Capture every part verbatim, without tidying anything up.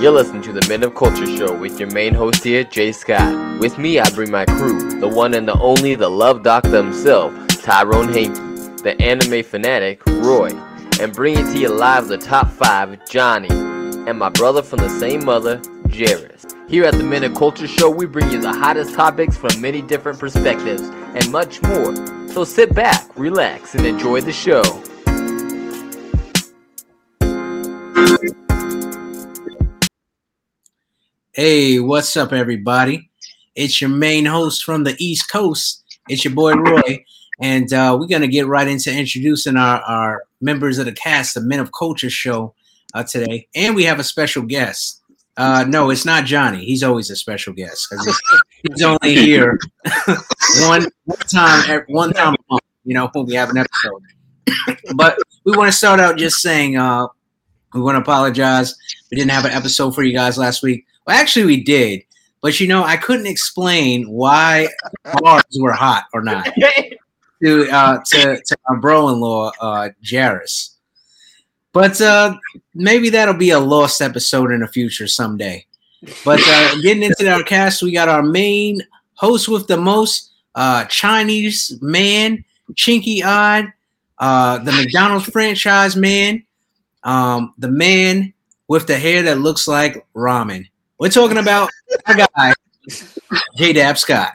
You're listening to the Men of Culture Show with your main host here, Jay Scott. With me, I bring my crew, the one and the only, the love doctor himself, Tyrone Haney, the anime fanatic, Roy, and bring it to you live the top five, Johnny, and my brother from the same mother, Jairus. Here at the Men of Culture Show, we bring you the hottest topics from many different perspectives and much more. So sit back, relax, and enjoy the show. Hey, what's up, everybody? It's your main host from the East Coast. It's your boy, Roy. And uh, we're going to get right into introducing our, our members of the cast, the Men of Culture Show uh, today. And we have a special guest. Uh, no, it's not Johnny. He's always a special guest because he's, he's only here one, one time one time a month, you know, when we have an episode. But we want to start out just saying uh, we want to apologize. We didn't have an episode for you guys last week. Well, actually, we did, but you know, I couldn't explain why bars were hot or not to uh, to, to my bro-in-law, uh, Jairus. But uh, maybe that'll be a lost episode in the future someday. But uh, getting into our cast, we got our main host with the most, uh, Chinese man, Chinky Odd, uh, the McDonald's franchise man, um, the man with the hair that looks like ramen. We're talking about my guy, J-Dab Scott.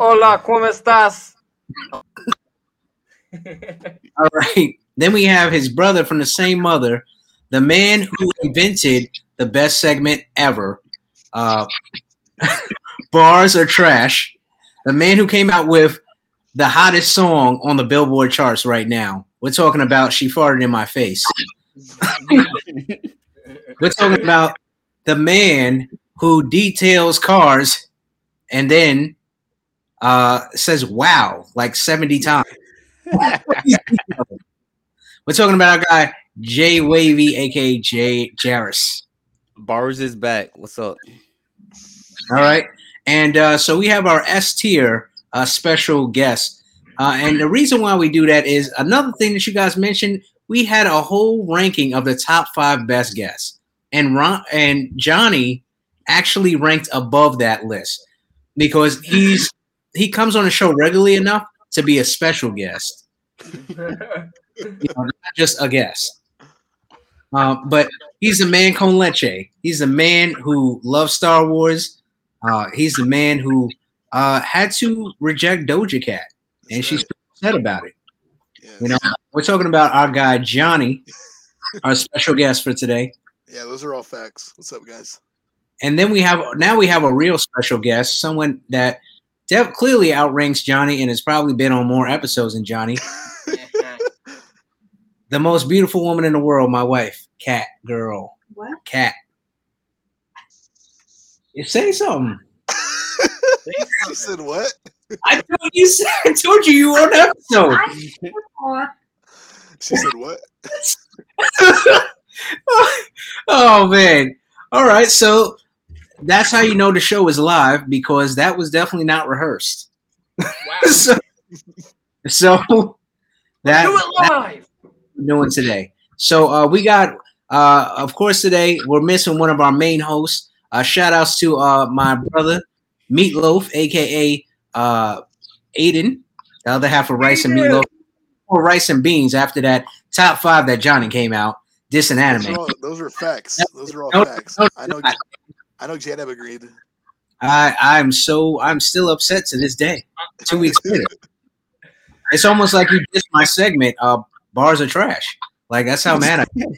Hola, ¿cómo estás? All right. Then we have his brother from the same mother, the man who invented the best segment ever, uh, Bars Are Trash, the man who came out with the hottest song on the Billboard charts right now. We're talking about She Farted in My Face. We're talking about the man who details cars and then uh, says wow like seventy times. We're talking about our guy, Jay Wavy, a k a. Jay Jairus. Bars is back. What's up? All right. And uh, so we have our S-tier uh, special guest. Uh, and the reason why we do that is another thing that you guys mentioned, we had a whole ranking of the top five best guests. And Ron, and Johnny actually ranked above that list because he's he comes on the show regularly enough to be a special guest, you know, not just a guest. Um, but he's a man con leche. He's a man who loves Star Wars. Uh, he's the man who uh, had to reject Doja Cat, and she's upset about it. Yes. You know, we're talking about our guy Johnny, our special guest for today. Yeah, those are all facts. What's up, guys? And then we have now we have a real special guest, someone that def- clearly outranks Johnny and has probably been on more episodes than Johnny. The most beautiful woman in the world, my wife, Cat Girl. What? Cat. You say something. You said what? I told you. I told you you were on the episode. She said what? Oh, man. All right. So that's how you know the show is live, because that was definitely not rehearsed. Wow. so, so that, do it live. That's what we're doing today. So uh, we got, uh, of course, today we're missing one of our main hosts. Uh, shout outs to uh, my brother, Meatloaf, a k a. Uh, Aiden, the other half of Rice and Meatloaf, or Rice and Beans after that top five that Johnny came out. Dissing anime. Those, those are facts. Those are all no, facts. No, I know. I, I know. J-Dab agreed. I I'm so I'm still upset to this day. Two weeks later, it's almost like you dissed my segment. Uh, bars are trash. Like that's how mad I am.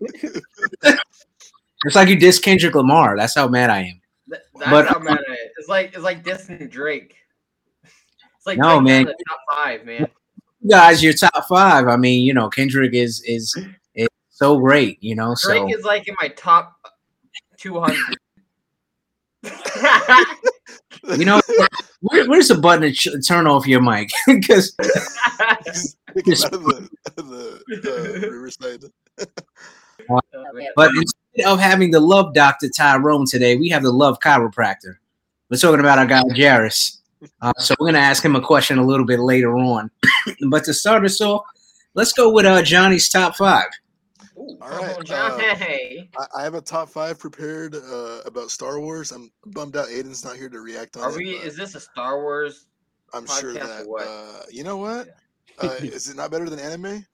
It's like you dissed Kendrick Lamar. That's how mad I am. That, that's but, how mad I am. It's like it's like dissing Drake. It's like no, man. The top five, man. You guys, your top five. I mean, you know, Kendrick is is. So great, you know. Drake so is like in my top two hundred. You know, where, where's the button to ch- turn off your mic? Because the, the Riverside. uh, but instead of having the love doctor Tyrone today, we have the love chiropractor. We're talking about our guy Jairus. Uh, so we're gonna ask him a question a little bit later on. But to start us off, let's go with uh, Johnny's top five. Ooh. All right. Oh, hey. uh, I, I have a top five prepared uh, about Star Wars. I'm bummed out Aiden's not here to react on Are it. Are we? Is this a Star Wars? I'm sure that. Uh, you know what? Yeah. uh, is it not better than anime?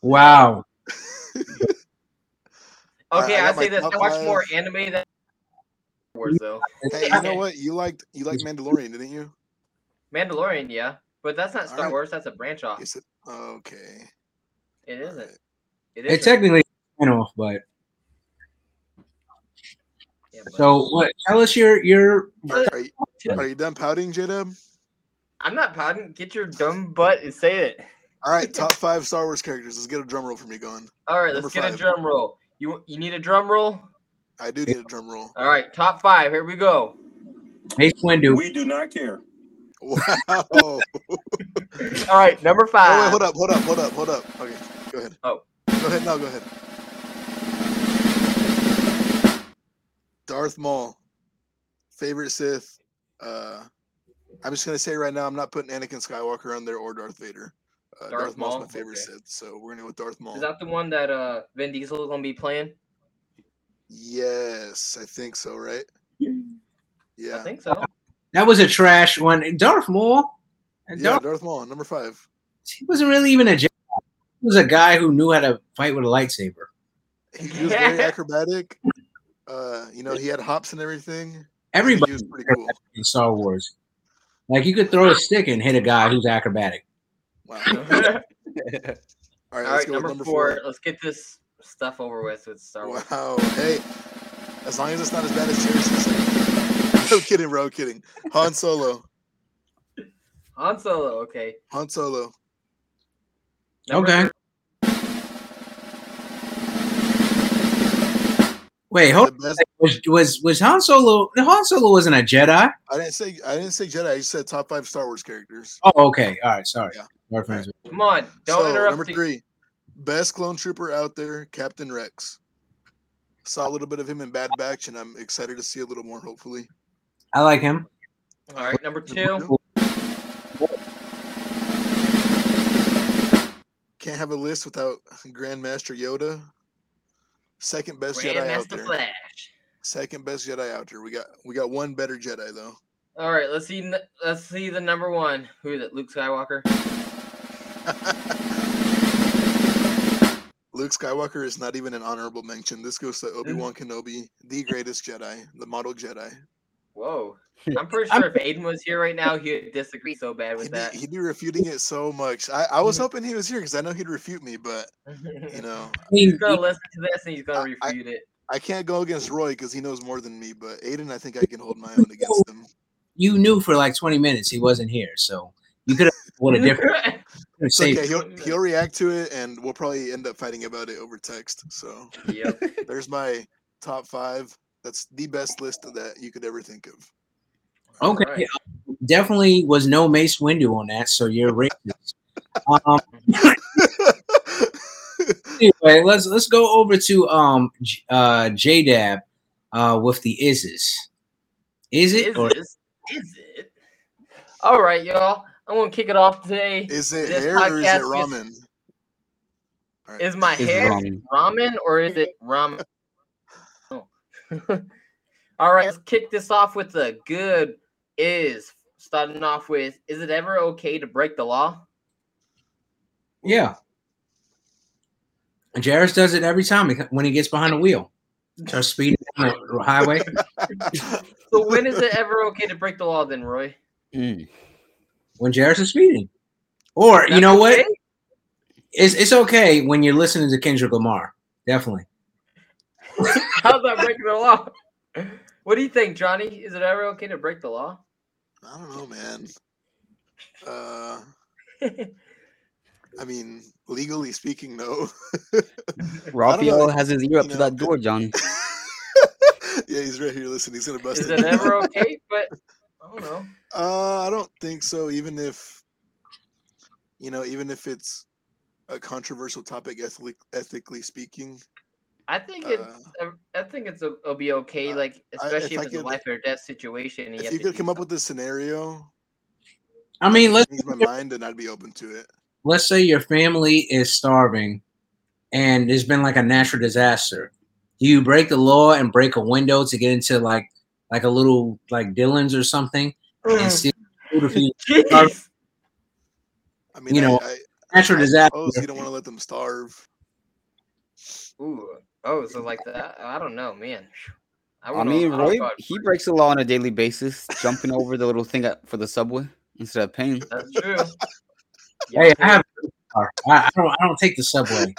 Wow. Okay, right, I I'll say this. I watch five. more anime than. Wars, though. Hey, you know what? You liked you liked Mandalorian, didn't you? Mandalorian, yeah, but that's not Star right. Wars. That's a branch off. Is it? Okay. It isn't. Right. It is. It technically went off, but. Yeah, but so what? Tell us your your. Are, are, you, are you done pouting, J-Dab? I'm not pouting. Get your dumb butt and say it. All right, top five Star Wars characters. Let's get a drum roll for me going. All right, Number let's get five. a drum roll. You you need a drum roll? I do need a drum roll. All right, top five. Here we go. Mace Windu. We do not care. Wow. All right, number five. Oh, wait, hold up, hold up, hold up, hold up. Okay, go ahead. Oh. Go ahead, no, go ahead. Darth Maul. Favorite Sith. Uh, I'm just going to say right now, I'm not putting Anakin Skywalker on there or Darth Vader. Uh, Darth, Darth Maul's Maul? my favorite okay. Sith, so we're going to go with Darth Maul. Is that the one that uh, Vin Diesel is going to be playing? Yes, I think so, right? Yeah. I think so. That was a trash one. Darth Maul. Darth, yeah, Darth Maul, number five. He wasn't really even a Jedi. He was a guy who knew how to fight with a lightsaber. He was very acrobatic. Uh, you know, he had hops and everything. Everybody was pretty cool in Star Wars. Like, you could throw a stick and hit a guy who's acrobatic. Wow. All right, All right let's go number, with number four. four. Let's get this stuff over with with Star Wars. Wow, hey, as long as it's not as bad as Jairus. No kidding, bro, kidding. Han Solo. Han Solo, okay. Han Solo. Number okay. Three. Wait, hold on. Was, was was Han Solo? Han Solo wasn't a Jedi. I didn't say I didn't say Jedi. I said top five Star Wars characters. Oh, okay. All right, sorry. Yeah. All right. Come on, don't so, interrupt. Number the- three. Best clone trooper out there, Captain Rex. Saw a little bit of him in Bad Batch, and I'm excited to see a little more, hopefully. I like him. All right, number two. Can't have a list without Grandmaster Yoda. Second best Grand Jedi Master out there. Flash. Second best Jedi out there. We got we got one better Jedi, though. All right, let's see, let's see the number one. Who is it, Luke Skywalker? Luke Skywalker is not even an honorable mention. This goes to Obi-Wan Kenobi, the greatest Jedi, the model Jedi. Whoa. I'm pretty sure if Aiden was here right now, he would disagree so bad with he'd that. Be, he'd be refuting it so much. I, I was hoping he was here because I know he'd refute me, but, you know. He's going to listen to this and he's going to refute I, it. I can't go against Roy because he knows more than me, but Aiden, I think I can hold my own against him. You knew for like twenty minutes he wasn't here, so you could have what a difference. It's okay. He'll he'll react to it, and we'll probably end up fighting about it over text. So, yep. There's my top five. That's the best list that you could ever think of. Okay, right. Definitely was no Mace Windu on that, so you're racist. um, anyway, let's let's go over to um uh J-Dab uh with the ises. Is it? Is or- it? Is it? All right, y'all. I'm gonna kick it off today. Is it this hair or is it ramen? Is, right. is my is hair ramen. ramen or is it ramen? Oh. All right, let's kick this off with the good is. Starting off with, is it ever okay to break the law? Yeah. And Jairus does it every time when he gets behind the wheel. Starts speeding on the highway. So when is it ever okay to break the law then, Roy? Mm. When Jairus is speeding. Or, That's you know okay? what? It's it's okay when you're listening to Kendrick Lamar. Definitely. How's that breaking the law? What do you think, Johnny? Is it ever okay to break the law? I don't know, man. Uh, I mean, legally speaking, no. Raphael has his ear up you know, to that door, John. Yeah, he's right here listening. He's going to bust it. Is it, it ever okay? But... I don't know. Uh, I don't think so. Even if, you know, even if it's a controversial topic, ethically, ethically speaking, I think uh, it's. I think it's. A, it'll be okay. Uh, like, especially I, if, if it's could, a life or death situation. If you, you could come something. up with a scenario, I mean, let's change my mind, and I'd be open to it. Let's say your family is starving, and there's been like a natural disaster. Do you break the law and break a window to get into like like a little like Dylan's or something mm. and steal food for you? I mean, you I, know, I, natural I, disaster. Oh, so you don't want to let them starve. Ooh, oh, so like that? I don't know, man. I, I mean, Roy, really, he breaks the law on a daily basis, jumping over the little thing for the subway instead of paying. That's true. Yeah, hey, I have. I don't. I don't take the subway.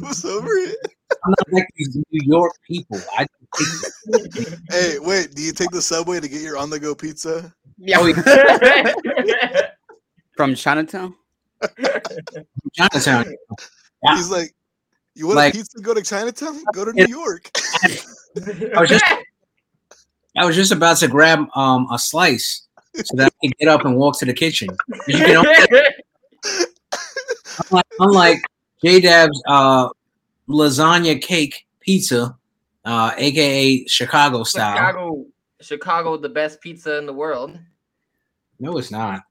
What's over it? I'm not like these New York people. I don't take hey, wait. Do you take the subway to get your on-the-go pizza? Yeah. From Chinatown. Chinatown. Yeah. He's like, you want like, a pizza? Go to Chinatown. Go to New York. I was just, I was just about to grab um, a slice so that I can get up and walk to the kitchen. You know, unlike, unlike J-Dab's uh, lasagna cake pizza, uh, aka Chicago style. Chicago, Chicago, the best pizza in the world. No, it's not.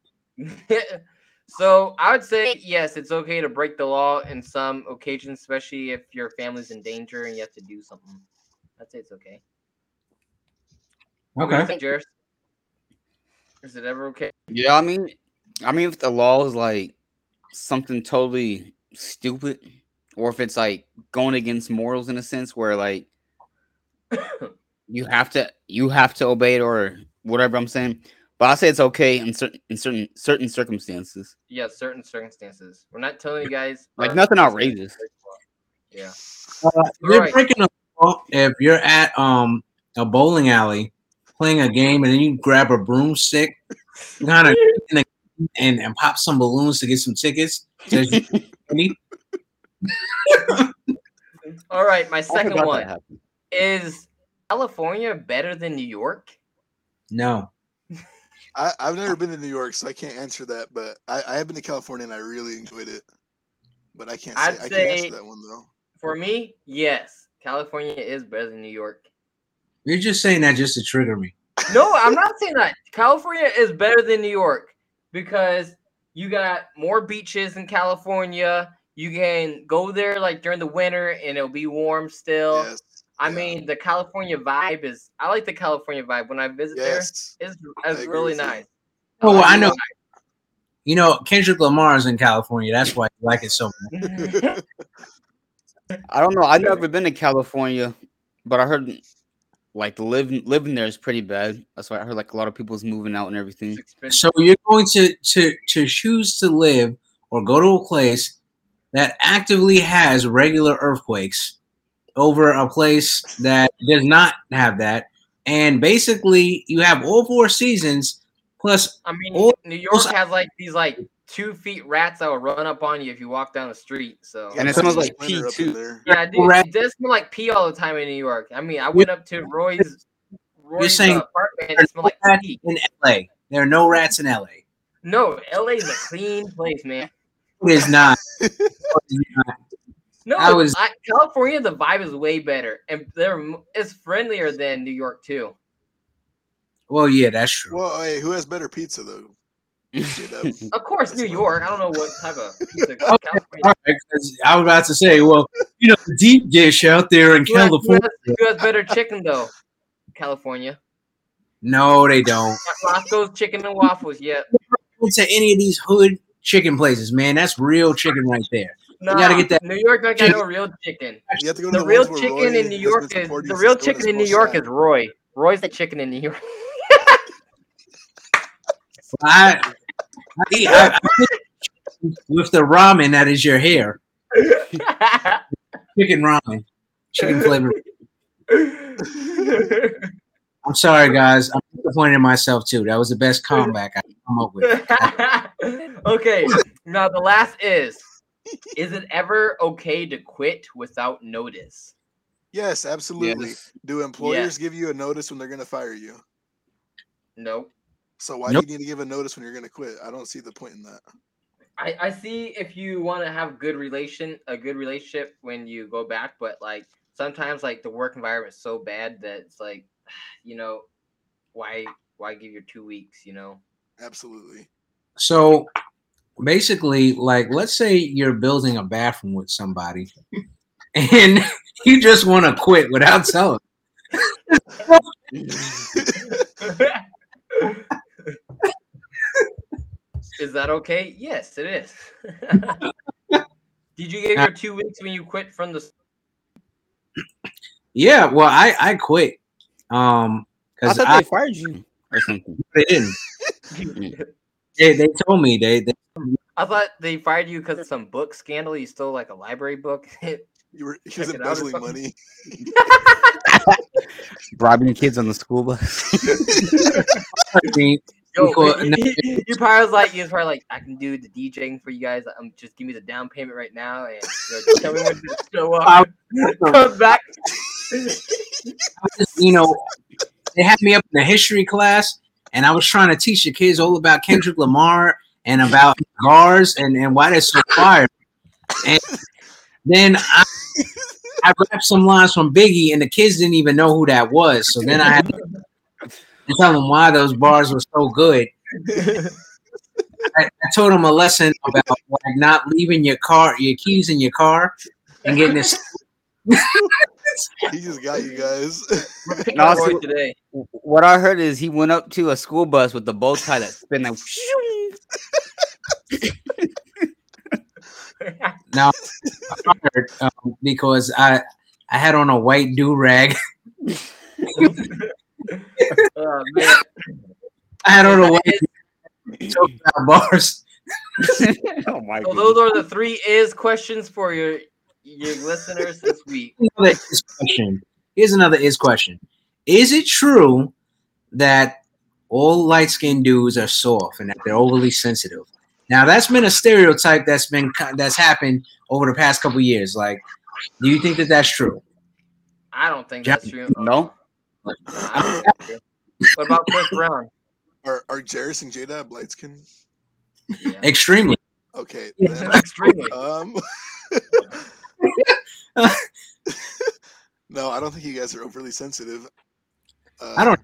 So I would say yes, it's okay to break the law in some occasions, especially if your family's in danger and you have to do something. I'd say it's okay. Okay. Is it ever okay? Yeah, I mean, I mean, if the law is like something totally stupid, or if it's like going against morals in a sense, where like you have to you have to obey it or whatever I'm saying. But I say it's okay in certain in certain certain circumstances. Yeah, certain circumstances. We're not telling you guys like nothing outrageous. Yeah, uh, you're right. breaking up. If you're at um a bowling alley playing a game and then you grab a broomstick kind of and, and pop some balloons to get some tickets. All right, my second one is California better than New York? No. I, I've never been to New York, so I can't answer that, but I, I have been to California and I really enjoyed it. But I can't say, I'd say I can't answer that one though. For me, yes. California is better than New York. You're just saying that just to trigger me. No, I'm not saying that. California is better than New York because you got more beaches in California. You can go there like during the winter and it'll be warm still. Yes. I yeah. mean, the California vibe is – I like the California vibe. When I visit yes. there, it's, it's really nice. Oh, well, I know. You know, Kendrick Lamar is in California. That's why you like it so much. I don't know. I've never been to California, but I heard like living living there is pretty bad. That's why I heard like a lot of people's moving out and everything. So you're going to to to choose to live or go to a place that actively has regular earthquakes over a place that does not have that, and basically you have all four seasons plus. I mean, all- New York has like these like. Two feet rats that will run up on you if you walk down the street. So and it smells like pee too. Yeah, dude, it does smell like pee all the time in New York. I mean, I went up to Roy's, Roy's You're saying uh, apartment and it smelled like pee. In L A, there are no rats in L A. No, L A is a clean place, man. It is not. No, I was I, California. The vibe is way better, and they're it's friendlier than New York too. Well, yeah, that's true. Well, hey, who has better pizza though? Of course, New York. I don't know what type of pizza. Okay, all right, I was about to say, well, you know, deep dish out there in you California. Has, you has better chicken though, California. No, they don't. Costco's chicken and waffles. Yeah. To any of these hood chicken places, man, that's real chicken right there. No, you gotta get that. New York, I got no real chicken. You have to go to the, the real chicken in New York is the real chicken in New York is Roy. Roy's the chicken in New York. I, I eat I, I with the ramen that is your hair. Chicken ramen. Chicken flavor. I'm sorry, guys. I'm disappointed in myself, too. That was the best comeback I could come up with. Okay. Now, the last is, is it ever okay to quit without notice? Yes, absolutely. Yes. Do employers yeah. give you a notice when they're going to fire you? Nope. So why nope. do you need to give a notice when you're going to quit? I don't see the point in that. I, I see if you want to have good relation, a good relationship when you go back, but like sometimes like the work environment is so bad that it's like, you know, why why give your two weeks? You know, absolutely. So basically, like, let's say you're building a bathroom with somebody and you just want to quit without telling. Is that okay? Yes, it is. Did you give your two weeks when you quit from the? Yeah, well, I, I quit. Um, I thought I, they fired you or something. They didn't. They, they told me they, they. I thought they fired you because of some book scandal. You stole like a library book. You were she was embezzling money. Robbing kids on the school bus. Yo, you probably was like, you was probably like, I can do the DJing for you guys. I'm just give me the down payment right now, and you know, tell me when to show up. Come back. You know, they had me up in the history class, and I was trying to teach the kids all about Kendrick Lamar and about cars and, and why they're so fire. And then I, I rapped some lines from Biggie, and the kids didn't even know who that was. So then I had to tell them why those bars were so good. I, I told them a lesson about like not leaving your car, your keys in your car, and getting this. He just got you guys. And also, today, what I heard is he went up to a school bus with the bow tie that spin like. Now, I heard, um, because I I had on a white do-rag. Oh, man. I don't know what joke about bars. Oh my so God. Those are the three is questions for your your listeners this week. Another is question. Here's another is question. Is it true that all light-skinned dudes are soft and that they're overly sensitive? Now that's been a stereotype that's been that's happened over the past couple years. Like, do you think that that's true? I don't think John, that's true. No. What about Chris Brown? Are are Jairus and J-Dab light skin? Yeah. Extremely. Okay. Then. Extremely. Um, no, I don't think you guys are overly sensitive. Uh, I don't.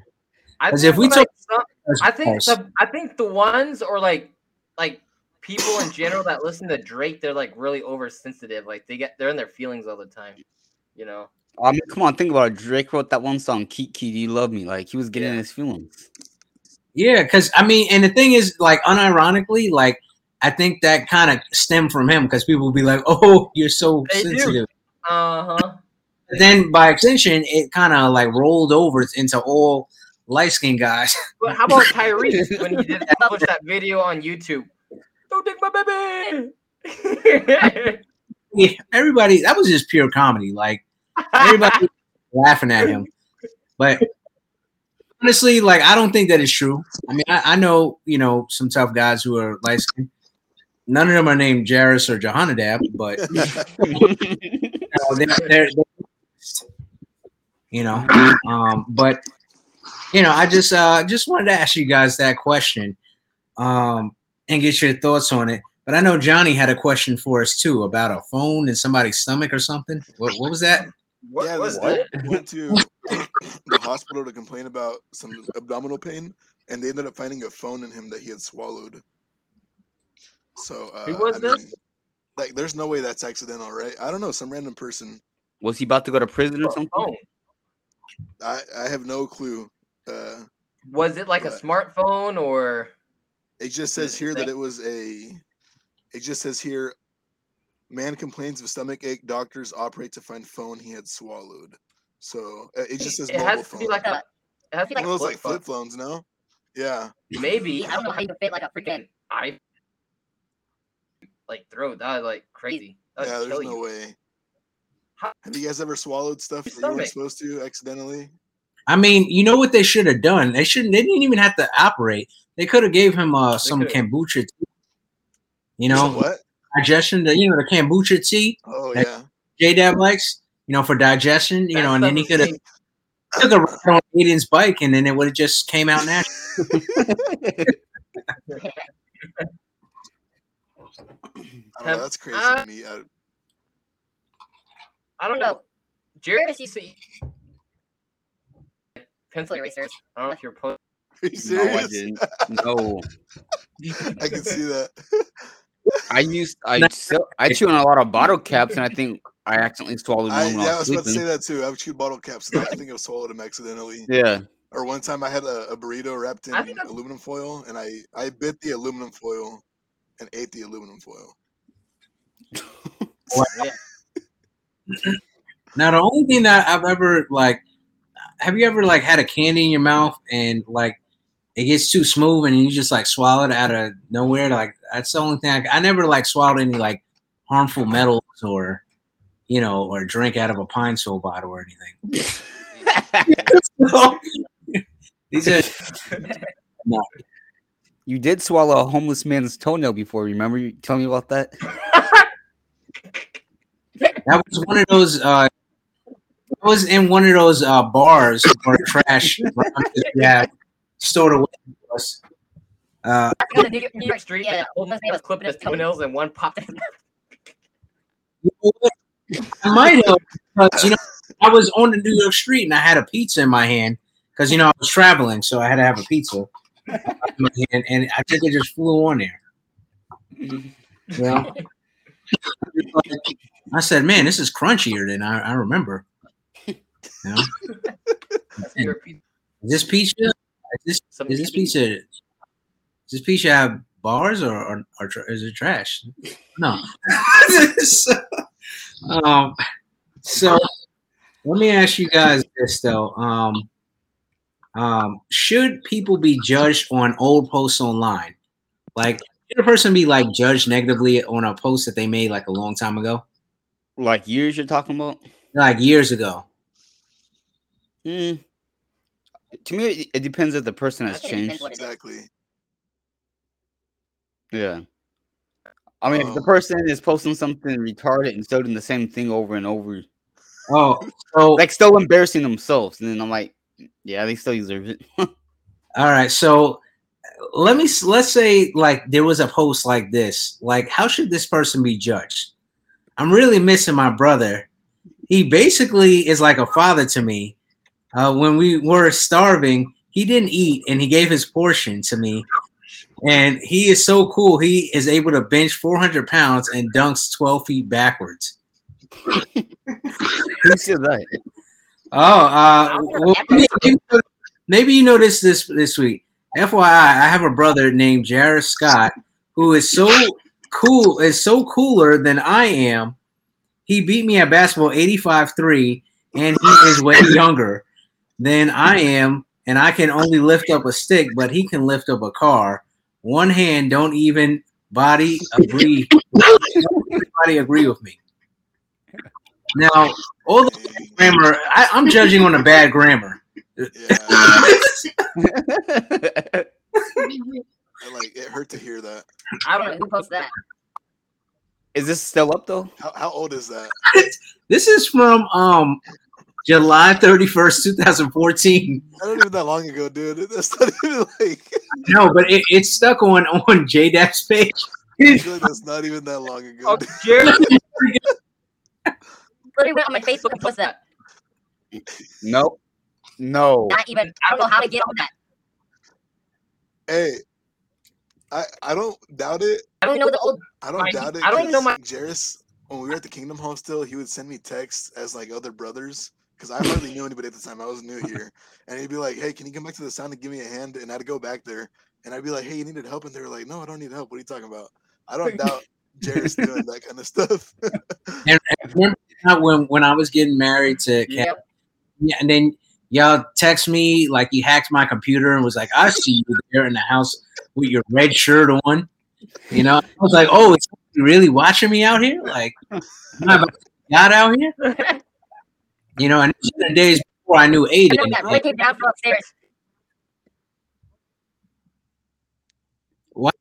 I think, if we like, some, I think the I think the ones or like like people in general that listen to Drake, they're like really oversensitive. Like they get they're in their feelings all the time. You know. I mean, come on, think about it. Drake wrote that one song, Kiki, Do You Love Me? Like, he was getting in his feelings. Yeah, because, I mean, and the thing is, like, unironically, like, I think that kind of stemmed from him because people will be like, oh, you're so they sensitive. Do. Uh-huh. But then, by extension, it kind of, like, rolled over into all light-skinned guys. But how about Tyrese when he did publish that video on YouTube? Don't take my baby! Yeah, everybody, that was just pure comedy, like, everybody laughing at him, but honestly, like I don't think that is true. I mean, I, I know you know some tough guys who are light skinned. None of them are named Jairus or Jehonadab, but you know, they're, they're, they're, you know. Um, but you know, I just uh, just wanted to ask you guys that question um, and get your thoughts on it. But I know Johnny had a question for us too about a phone in somebody's stomach or something. What, what was that? What, yeah, this what? Dude went to the hospital to complain about some abdominal pain, and they ended up finding a phone in him that he had swallowed. So, uh, who was I this? Mean, like, there's no way that's accidental, right? I don't know, some random person. Was he about to go to prison or something? Oh. I, I have no clue. Uh, was it like a smartphone or? It just says here that it was a. It just says here. Man complains of stomach ache. Doctors operate to find phone he had swallowed. So uh, it just says it mobile phone. It has to be like a. It has to be like, well, flip like flip phones, no? Yeah. Maybe I don't know how you fit like a freaking I. Like throw that like crazy. That'd yeah, there's no you. way. Have you guys ever swallowed stuff that you weren't supposed to accidentally? I mean, you know what they should have done? They shouldn't. They didn't even have to operate. They could have gave him uh, some could've. kombucha. Tea. You know so what? Digestion, the you know the kombucha tea. Oh yeah, J-Dab likes you know for digestion. You That's know, and then he could have took a ride on Aiden's bike, and then it would have just came out naturally. I don't know, that's crazy uh, to me. I, I don't know. Jared, does he see pencil erasers? I don't know if you're posting. No, I didn't. No, I can see that. I used I still, I chew on a lot of bottle caps, and I think I accidentally swallowed one. I, yeah, I was sleeping. About to say that too. I've chewed bottle caps, and I think I swallowed them accidentally. Yeah. Or one time I had a, a burrito wrapped in aluminum foil, and I, I bit the aluminum foil and ate the aluminum foil. Now the only thing that I've ever like, have you ever like had a candy in your mouth and like it gets too smooth and you just like swallow it out of nowhere? Like that's the only thing. I, I never like swallowed any like harmful metals or you know or drink out of a Pine Sol bottle or anything. So, these are, no. You did swallow a homeless man's toenail before. Remember you tell me about that? That was one of those. Uh, I was in one of those uh, bars or trash. Yeah, stored away from us. Uh, I New York street, and a homeless man was clipping his toenails, and one popped in. I might have, because you know, I was on the New York street, and I had a pizza in my hand because you know I was traveling, so I had to have a pizza in my hand, and I think it just flew on there. Yeah. I said, man, this is crunchier than I, I remember. You know? Is this pizza? Is this, is this pizza? Does this pizza have bars or, or, or is it trash? No. so, um, so let me ask you guys this though: um, um, should people be judged on old posts online, like? Should a person be like judged negatively on a post that they made like a long time ago? Like years you're talking about? Like years ago. Mm. To me, it depends if the person has changed. Exactly. Yeah. I mean, oh. If the person is posting something retarded and still doing the same thing over and over. Oh. So like still embarrassing themselves. And then I'm like, yeah, they still deserve it. All right. So. Let me let's say like there was a post like this. Like, how should this person be judged? I'm really missing my brother. He basically is like a father to me. Uh, when we were starving, he didn't eat and he gave his portion to me. And he is so cool. He is able to bench four hundred pounds and dunks twelve feet backwards. Who said that? Oh, uh, well, maybe, maybe you noticed this this week. F Y I, I have a brother named Jairus Scott who is so cool, is so cooler than I am. He beat me at basketball eighty-five three, and he is way younger than I am, and I can only lift up a stick, but he can lift up a car. One hand, don't even body agree. Everybody agree with me. Now, all the grammar, I, I'm judging on a bad grammar. Yeah. Like it hurt to hear that. I don't know who posted that. Is this still up though? How, how old is that? This is from um July thirty-first, twenty fourteen. I don't even that long ago, dude. That's not even like no, but it, it's stuck on on J-Dap's page. I feel like that's not even that long ago. Oh, Jared. Literally went on my Facebook and posted that. Nope. No, not even. I don't know how to get on that. Hey, I I don't doubt it. I don't know the old. I don't my, doubt it. I don't even know my Jairus. When we were at the Kingdom Home still, he would send me texts as like other brothers because I hardly knew anybody at the time. I was new here, and he'd be like, "Hey, can you come back to the sound and give me a hand?" And I'd go back there, and I'd be like, "Hey, you needed help?" And they were like, "No, I don't need help. What are you talking about?" I don't doubt Jairus doing that kind of stuff. And when when I was getting married to Ken, yep. yeah, and then. Y'all text me like you hacked my computer and was like, I see you there in the house with your red shirt on. You know, I was like, oh, it's really watching me out here? Like, I got out here? You know, and the days before I knew Aiden. I know that. Came down from upstairs. What?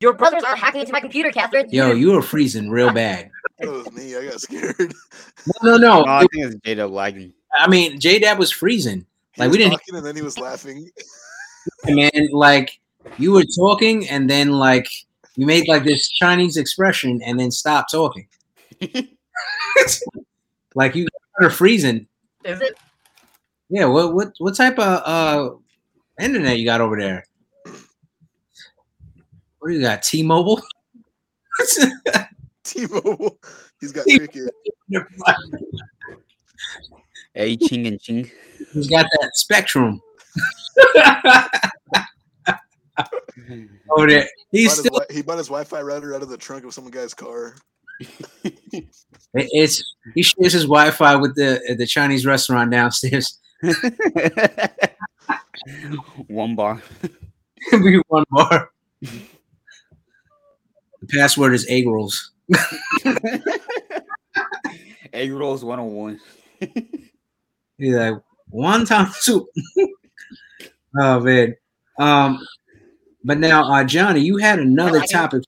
Your brothers are hacking into my computer, Catherine. Yo, you were freezing real bad. That was me. I got scared. No, no, no. no I think it's J-Dab lagging. I mean, J-Dab was freezing. He like was we didn't. Talking and then he was laughing. Man, like you were talking, and then like you made like this Chinese expression, and then stopped talking. Like you were freezing. Is it? Yeah. What what what type of uh, internet you got over there? What do you got? T-Mobile. T-Mobile. He's got cricket. Hey, ching and ching. He's got that Spectrum. Oh, there. He's he, still- his, he bought his Wi-Fi router out of the trunk of some guy's car. It's he shares his Wi-Fi with the the Chinese restaurant downstairs. One bar. Maybe one bar. The password is egg rolls. Egg rolls one oh one. He's like one time soup. Oh man. Um but now uh Johnny, you had another topic.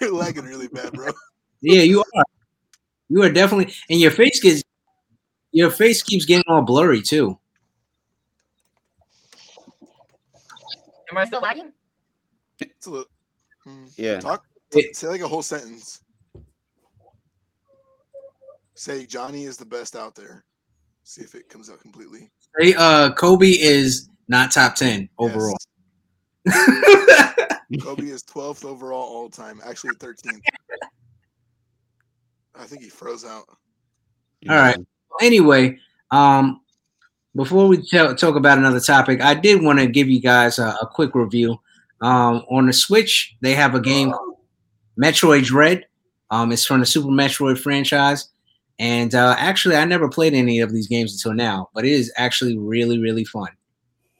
You're lagging really bad, bro. Yeah, you are. You are definitely, and your face gets your face keeps getting all blurry too. Am I still lagging? It's a little, mm, yeah. Talk. T- say like a whole sentence. Say Johnny is the best out there. See if it comes out completely. Say uh, Kobe is not top ten overall. Yes. Kobe is twelfth overall all time. Actually, thirteenth. I think he froze out. All right. Anyway, um, before we t- talk about another topic, I did want to give you guys a, a quick review. Um, on the Switch, they have a game called Metroid Dread. Um, it's from the Super Metroid franchise. And uh, actually, I never played any of these games until now, but it is actually really, really fun.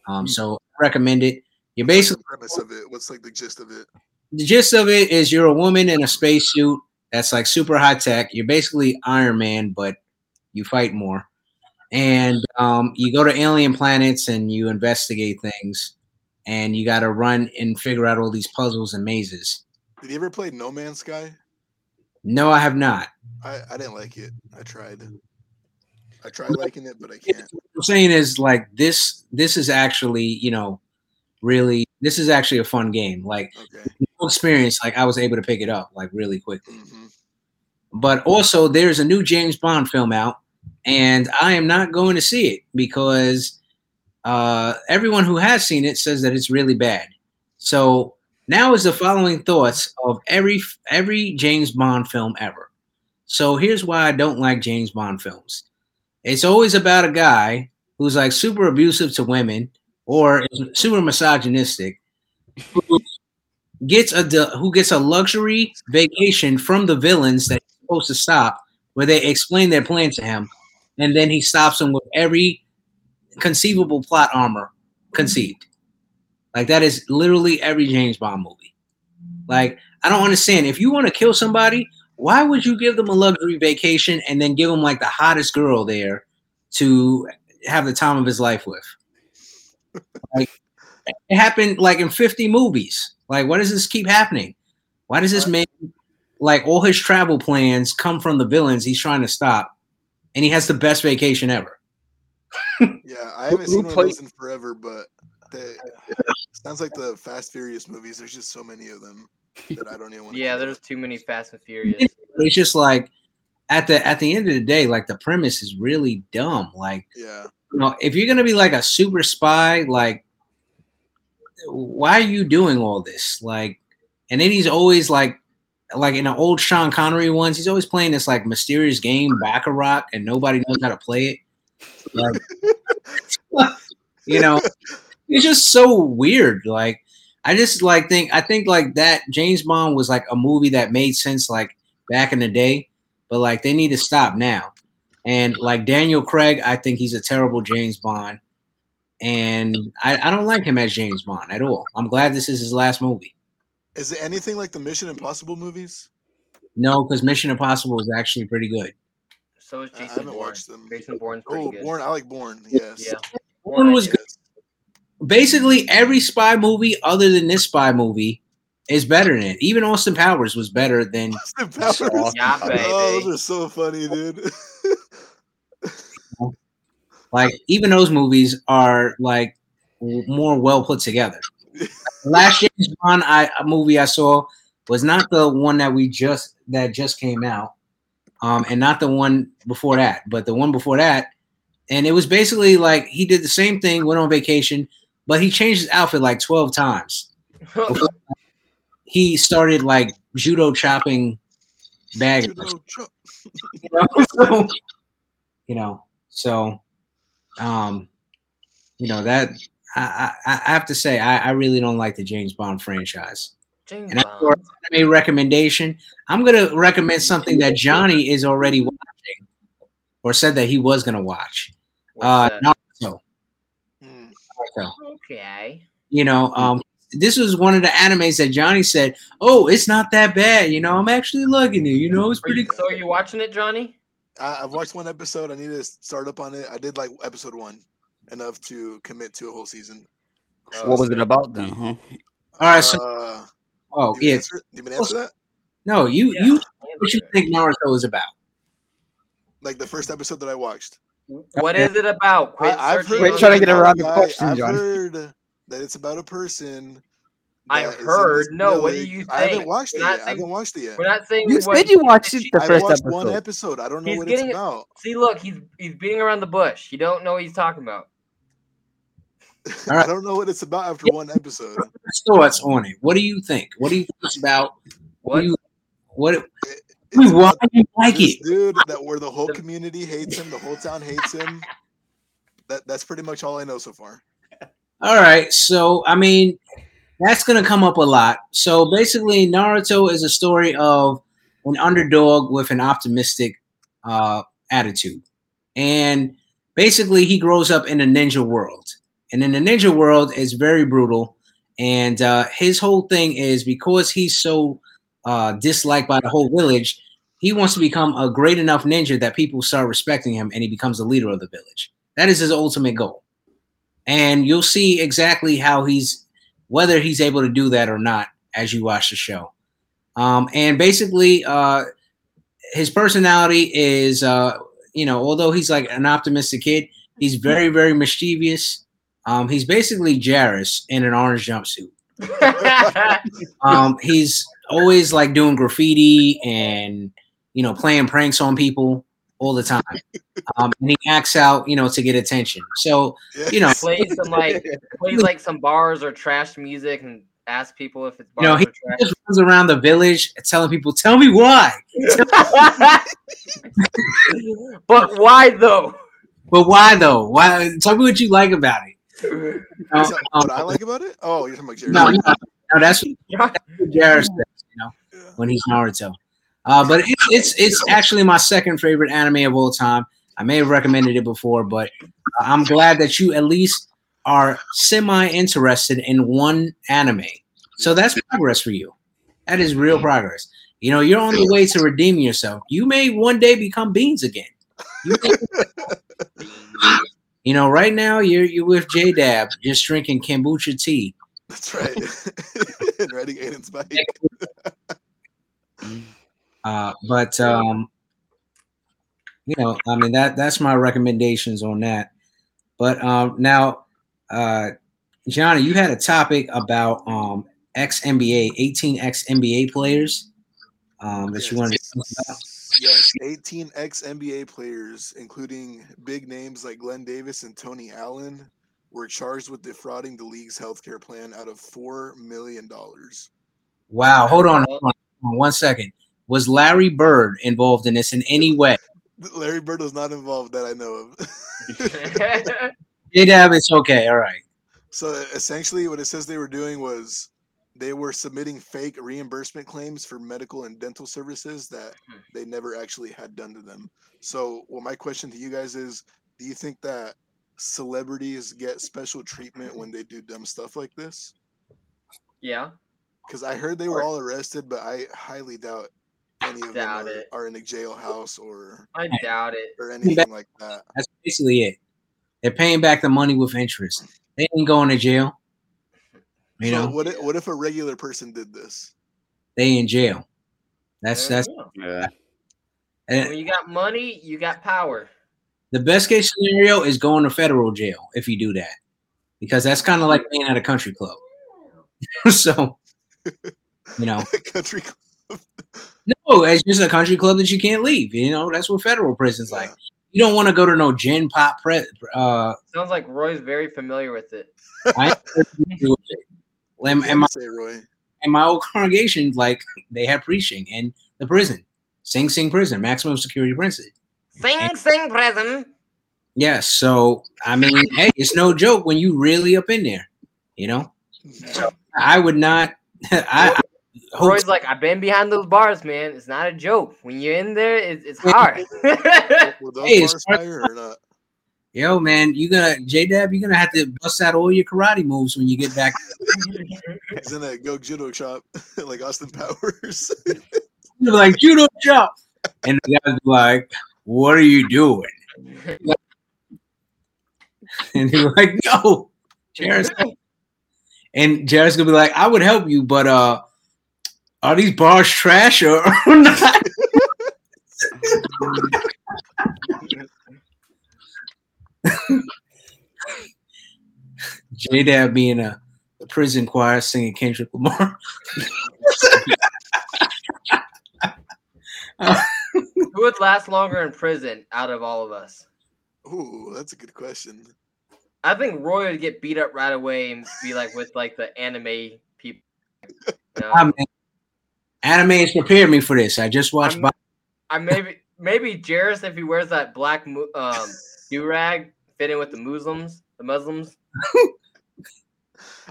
Um, so I recommend it. You're basically what's the premise of it? What's like the gist of it? The gist of it is you're a woman in a spacesuit that's like super high tech. You're basically Iron Man, but you fight more. And um, you go to alien planets and you investigate things, and you got to run and figure out all these puzzles and mazes. Did you ever play No Man's Sky? No, I have not. I, I didn't like it. I tried. I tried liking it, but I can't. What I'm saying is like this. This is actually, you know. Really, this is actually a fun game. Like, okay. Experience, like I was able to pick it up like really quickly. Mm-hmm. But also, there's a new James Bond film out, and I am not going to see it because uh, everyone who has seen it says that it's really bad. So now is the following thoughts of every every James Bond film ever. So here's why I don't like James Bond films. It's always about a guy who's like super abusive to women. Or is super misogynistic, who gets a who gets a luxury vacation from the villains that he's supposed to stop, where they explain their plan to him, and then he stops them with every conceivable plot armor conceived. Like that is literally every James Bond movie. Like I don't understand. If you want to kill somebody, why would you give them a luxury vacation and then give them like the hottest girl there to have the time of his life with? Like it happened like in fifty movies. Like, why does this keep happening? Why does this man like all his travel plans come from the villains he's trying to stop, and he has the best vacation ever? Yeah, I haven't seen one of those in forever, but they, sounds like the Fast Furious movies. There's just so many of them that I don't even want to. Yeah, there's too many Fast and Furious. It's just like at the at the end of the day, like the premise is really dumb. Like, yeah. You know, if you're gonna be like a super spy, like, why are you doing all this? Like, and then he's always like, like in the old Sean Connery ones, he's always playing this like mysterious game Baccarat, and nobody knows how to play it. Like, you know, it's just so weird. Like, I just like think I think like that James Bond was like a movie that made sense like back in the day, but like they need to stop now. And like Daniel Craig, I think he's a terrible James Bond. And I, I don't like him as James Bond at all. I'm glad this is his last movie. Is it anything like the Mission Impossible movies? No, because Mission Impossible is actually pretty good. So is Jason I haven't Bourne. watched them. Jason Bourne's pretty oh, good. Bourne, I like Bourne, yes. Yeah. Bourne, Bourne was good. Basically, every spy movie other than this spy movie is better than it. Even Austin Powers was better than Austin Powers. Austin yeah, Powers. Oh, those are so funny, dude. Like even those movies are like more well put together. Last James Bond I, movie I saw was not the one that we just that just came out, um, and not the one before that, but the one before that, and it was basically like he did the same thing, went on vacation, but he changed his outfit like twelve times. he started like judo chopping bags. Judo chop. You know, so, you know, so um, you know that I, I, I have to say I, I really don't like the James Bond franchise. James and Bond. After I made a recommendation, I'm gonna recommend something that Johnny is already watching, or said that he was gonna watch. What's uh, Naruto. Mm. Naruto. Okay. You know, um, this was one of the animes that Johnny said, "Oh, it's not that bad." You know, I'm actually liking it. You know, it's pretty. So, cool. Are you watching it, Johnny? I, I've watched one episode. I need to start up on it. I did like episode one, enough to commit to a whole season. Uh, what was it about then? Huh? All right. So, uh, oh yeah. Answer, you been answer that? No, you yeah. you. What you think Naruto is about? Like the first episode that I watched. What is it about? Quit I, We're trying to get around the question, John. I've heard that it's about a person. I've heard. No, what do you think? I haven't watched it yet. I haven't watched it yet. We're not saying you said you watched it the first episode. I watched one episode. I don't know what it's about. See, look, he's he's beating around the bush. You don't know what he's talking about. I don't know what it's about after one episode. Thoughts on it? What do you think? What do you think it's about? What do you what? Dude, why do you like it? Dude, that where the whole community hates him, the whole town hates him. That that's pretty much all I know so far. All right, so I mean, that's gonna come up a lot. So basically, Naruto is a story of an underdog with an optimistic uh, attitude, and basically, he grows up in a ninja world. And in the ninja world, it's very brutal, and uh, his whole thing is because he's so. Uh, disliked by the whole village, he wants to become a great enough ninja that people start respecting him and he becomes the leader of the village. That is his ultimate goal. And you'll see exactly how he's, whether he's able to do that or not as you watch the show. Um, and basically, uh, his personality is, uh, you know, although he's like an optimistic kid, he's very, very mischievous. Um, he's basically Jairus in an orange jumpsuit. um, he's always like doing graffiti and, you know, playing pranks on people all the time. Um, and he acts out, you know, to get attention. So, you know, plays some like plays like some bars or trash music and asks people if it's bars you know, he or trash. Just runs around the village telling people, "Tell me why." But why though? But why though? Why? Tell me what you like about it. You know, that what um, I like about it? Oh, you're talking about Jairus. No, no, no, that's what Jairus does, you know, yeah. when he's Naruto. Uh, but it, it's it's actually my second favorite anime of all time. I may have recommended it before, but uh, I'm glad that you at least are semi-interested in one anime. So that's progress for you. That is real progress. You know, you're on the way to redeeming yourself. You may one day become Beans again. You may- You know, right now you're you with J-Dab, just drinking kombucha tea. That's right. And riding Aiden's bike. uh, but um, you know, I mean that that's my recommendations on that. But um, now, uh, Johnny, you had a topic about um ex N B A, eighteen ex N B A players um, that yes. you wanted to talk about. Yes, eighteen ex N B A players, including big names like Glenn Davis and Tony Allen, were charged with defrauding the league's healthcare plan out of four million dollars. Wow, hold on, hold on one second. Was Larry Bird involved in this in any way? Larry Bird was not involved that I know of. J-Dab, it's okay, all right. So essentially what it says they were doing was they were submitting fake reimbursement claims for medical and dental services that they never actually had done to them. So, well, my question to you guys is, do you think that celebrities get special treatment when they do dumb stuff like this? Yeah. Because I heard they were all arrested, but I highly doubt any of doubt them are, are in a jailhouse or I doubt it or anything like that. That's basically it. They're paying back the money with interest. They ain't going to jail. You know, so what if, what if a regular person did this? They in jail. That's that's yeah. And when you got money, you got power. The best case scenario is going to federal jail if you do that, because that's kind of like being at a country club. So, you know, country club. No, it's just a country club that you can't leave. You know, that's what federal prison's yeah. like. You don't want to go to no gin pop. Pre- uh, Sounds like Roy's very familiar with it. I am. Am, am I, say, Roy. And my old congregation, like, they had preaching in the prison. Sing Sing prison, maximum security prison. Sing and, Sing prison. Yes. Yeah, so, I mean, hey, it's no joke when you really up in there, you know? So I would not. I, I Roy's like, I've been behind those bars, man. It's not a joke. When you're in there, it's, it's hard. Were those hey, bars higher or not? Yo, man, you gonna J-Dab, you're gonna have to bust out all your karate moves when you get back. He's in that go judo chop, like Austin Powers. You're like judo chop, and the guy's like, "What are you doing?" And he's like, "No, Jairus." And Jairus gonna be like, "I would help you, but uh, are these bars trash or not?" J-Dab being a prison choir singing Kendrick Lamar. uh, Who would last longer in prison out of all of us? Ooh, that's a good question. I think Roy would get beat up right away and be like with like the anime people. You know? I mean, anime has prepared me for this. I just watched. I, I maybe maybe Jairus, if he wears that black um, do rag, fit in with the Muslims. The Muslims.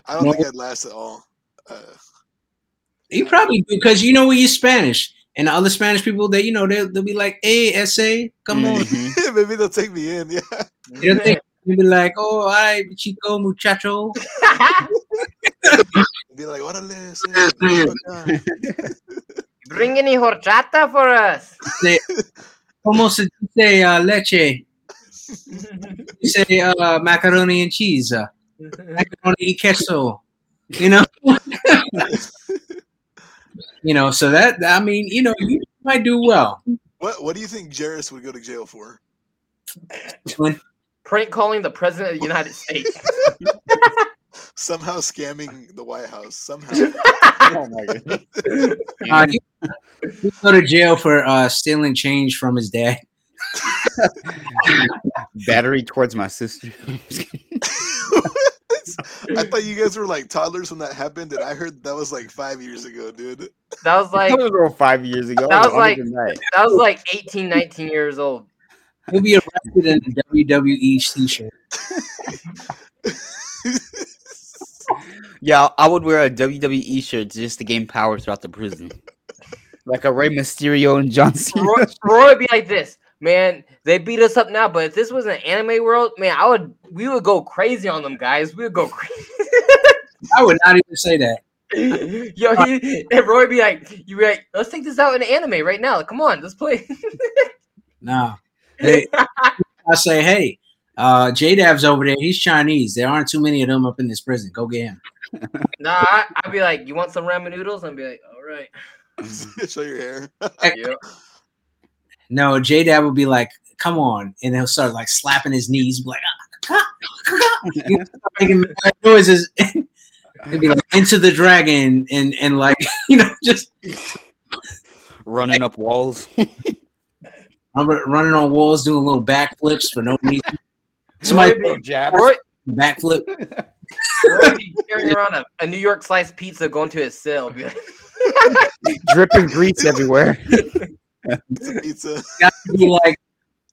I don't no. think I'd last at all. Uh, you probably do because you know we use Spanish and the other Spanish people that you know they'll, they'll be like, "Hey, S A, come mm-hmm. on." Maybe they'll take me in. Yeah, they'll, take, they'll be like, "Oh, all right, chico, muchacho." Be like, "What a list! Bring any horchata for us." Say, "Como se dice uh, leche?" You say uh, macaroni and cheese, uh, macaroni and queso, you know, you know. So that I mean, you know, you might do well. What What do you think Jairus would go to jail for? Prank calling the president of the United States. Somehow scamming the White House. Somehow. Oh my God. Uh, he, he'd go to jail for uh, stealing change from his dad. Battery towards my sister. I thought you guys were like toddlers when that happened, and I heard that was like five years ago, dude. That was like that was five years ago. That was like that. that was like eighteen, nineteen years old. He'll be arrested in a W W E t-shirt. Yeah, I would wear a W W E shirt just to gain power throughout the prison, like a Rey Mysterio and John Cena. Roy, Roy would be like this. Man, they beat us up now, but if this was an anime world, man, I would we would go crazy on them guys. We would go crazy. I would not even say that. Yo, he, and Roy would be like, "You be like, let's take this out in anime right now. Come on, let's play." No, they, I say, "Hey, uh, J-Dab's over there. He's Chinese. There aren't too many of them up in this prison. Go get him." Nah, I, I'd be like, "You want some ramen noodles?" I'd be like, "All right." Show your hair. Yeah. No, J-Dab would be like, "Come on," and he'll start like slapping his knees, like, ah, ah, ah. You know, making mad noises. It'd be like Into the Dragon, and and like you know, just running like, up walls, running on walls, doing little backflips for no reason. Somebody backflip, carrying around a, a New York sliced pizza, going to his cell, dripping grease everywhere. Pizza. Be like,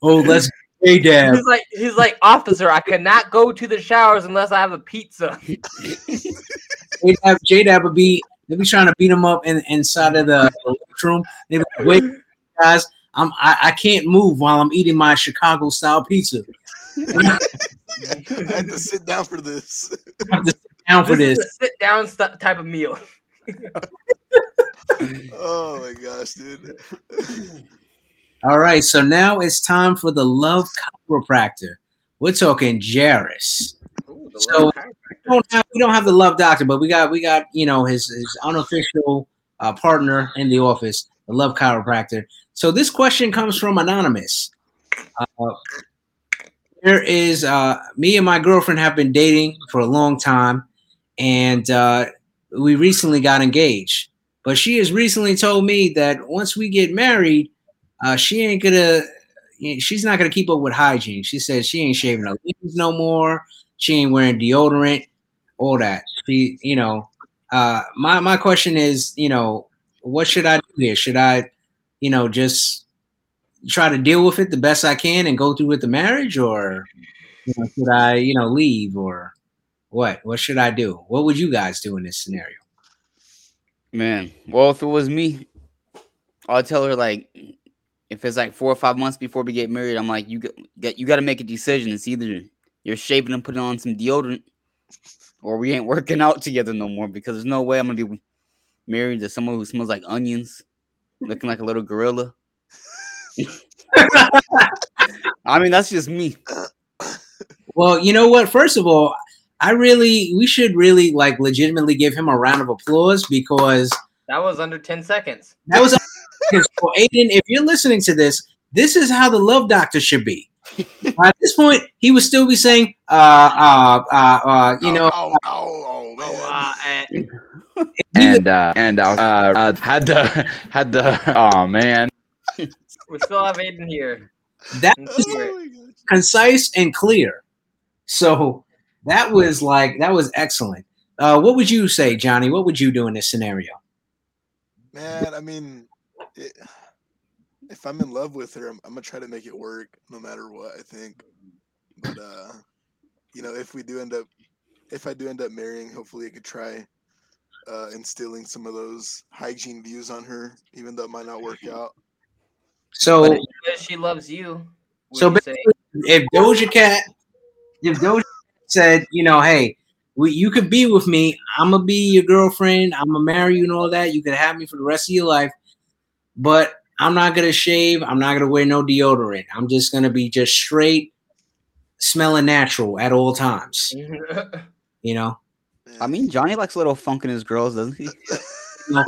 "Oh, let's pay down." He's like, he's like, "Officer, I cannot go to the showers unless I have a pizza." J-Dab, J-Dab would be, they'd be trying to beat him up in, inside of the room. They'd be like, "Wait, guys, I'm, I, I can't move while I'm eating my Chicago style pizza. I have to sit down for this. I have to sit down for this. this. Sit down st- type of meal." Oh my gosh, dude. All right, so now it's time for the love chiropractor. We're talking Jairus. Ooh, so we don't, have, we don't have the love doctor, but we got we got you know his, his unofficial uh, partner in the office, the love chiropractor. So this question comes from anonymous. Uh, there is uh, me and my girlfriend have been dating for a long time, and uh, we recently got engaged. But she has recently told me that once we get married, uh, she ain't gonna, she's not gonna keep up with hygiene. She says she ain't shaving her leaves no more. She ain't wearing deodorant, all that. She, you know, uh, my my question is, you know, what should I do here? Should I, you know, just try to deal with it the best I can and go through with the marriage, or you know, should I, you know, leave, or what? What should I do? What would you guys do in this scenario? Man, well, if it was me, I'll tell her, like, if it's like four or five months before we get married, I'm like, you got you got to make a decision. It's either you're shaving and putting on some deodorant, or we ain't working out together no more, because there's no way I'm gonna be married to someone who smells like onions, looking like a little gorilla. I mean, that's just me. Well, you know what? First of all, I really, we should really like legitimately give him a round of applause, because that was under ten seconds. That was under ten seconds. So Aiden, if you're listening to this, this is how the love doctor should be. At this point, he would still be saying, uh, uh, uh, uh you oh, know, oh, oh, oh, oh, uh, and, and, uh, and, uh, uh, had to, had to, oh man. We still have Aiden here. That was oh concise and clear. So that was like, that was excellent. Uh, what would you say, Johnny? What would you do in this scenario? Man, I mean, it, if I'm in love with her, I'm, I'm going to try to make it work no matter what, I think. But, uh, you know, if we do end up, if I do end up marrying, hopefully I could try uh, instilling some of those hygiene views on her, even though it might not work out. So but if she loves you. So you basically, if Doja Cat, if Doja Cat said, you know, hey, we, you could be with me. I'm going to be your girlfriend. I'm going to marry you and all that. You could have me for the rest of your life. But I'm not going to shave. I'm not going to wear no deodorant. I'm just going to be just straight, smelling natural at all times. You know? I mean, Johnny likes a little funk in his girls, doesn't he? You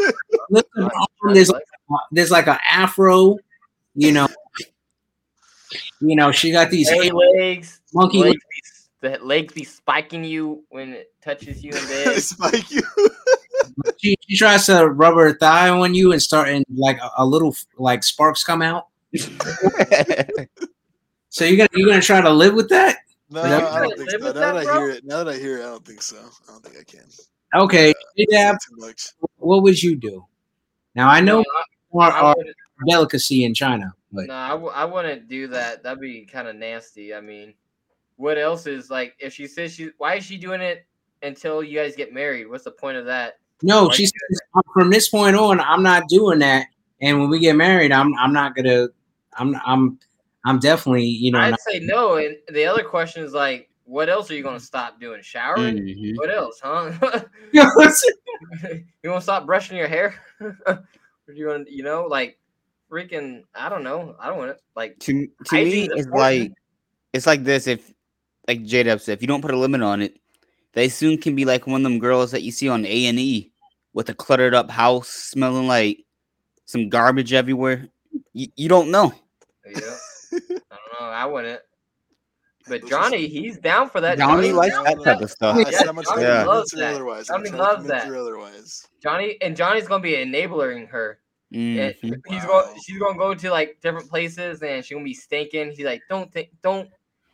know, there's, like, there's like an afro, you know. You know, she got these hey, legs, monkey legs. The leg be spiking you when it touches you in bed. Spike you. she, she tries to rub her thigh on you and start, and like a, a little like sparks come out. So you're gonna you're gonna try to live with that? No, I don't think so. Now that, that I hear it, now that I hear it, I don't think so. I don't think I can. Okay, yeah. Uh, what would you do? Now I know more yeah, delicacy in China, but no, I, w- I wouldn't do that. That'd be kind of nasty. I mean. What else is like if she says she why is she doing it until you guys get married? What's the point of that? No, why she says from this point on, I'm not doing that. And when we get married, I'm I'm not gonna I'm I'm I'm definitely, you know, I'd not- say no. And the other question is like, what else are you gonna stop doing? Showering? Mm-hmm. What else, huh? You wanna stop brushing your hair? Or you wanna you know, like freaking I don't know. I don't want it like to, to me it's like it's like this if like J-Dab said, if you don't put a limit on it, they soon can be like one of them girls that you see on A and E with a cluttered up house smelling like some garbage everywhere. You, you don't know. Yeah. I don't know. I wouldn't. But Johnny, he's down for that. Johnny, Johnny likes that type of stuff. Yeah, Johnny yeah. loves that. Johnny loves that. Johnny and Johnny's going to be enabling her. Mm-hmm. And he's wow. going, she's going to go to like different places and she's going to be stinking. He's like, don't think, don't.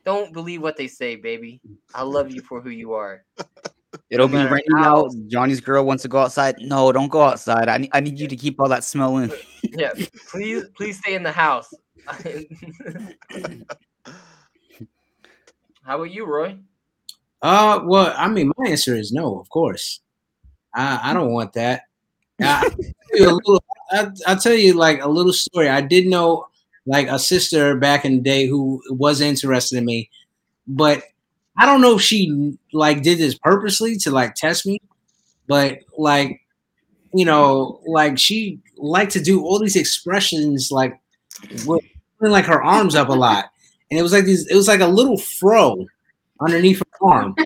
Don't believe what they say, baby. I love you for who you are. It'll no be raining out. Johnny's girl wants to go outside. No, don't go outside. I need, I need you to keep all that smell in. Yeah, please, please stay in the house. How about you, Roy? Uh, well, I mean, my answer is no, of course. I, I don't want that. I, I'll, tell I, I'll tell you like a little story. I did know. Like a sister back in the day who was interested in me, but I don't know if she like did this purposely to like test me, but like, you know, like she liked to do all these expressions, like with like her arms up a lot. And it was like these, it was like a little fro underneath her arm.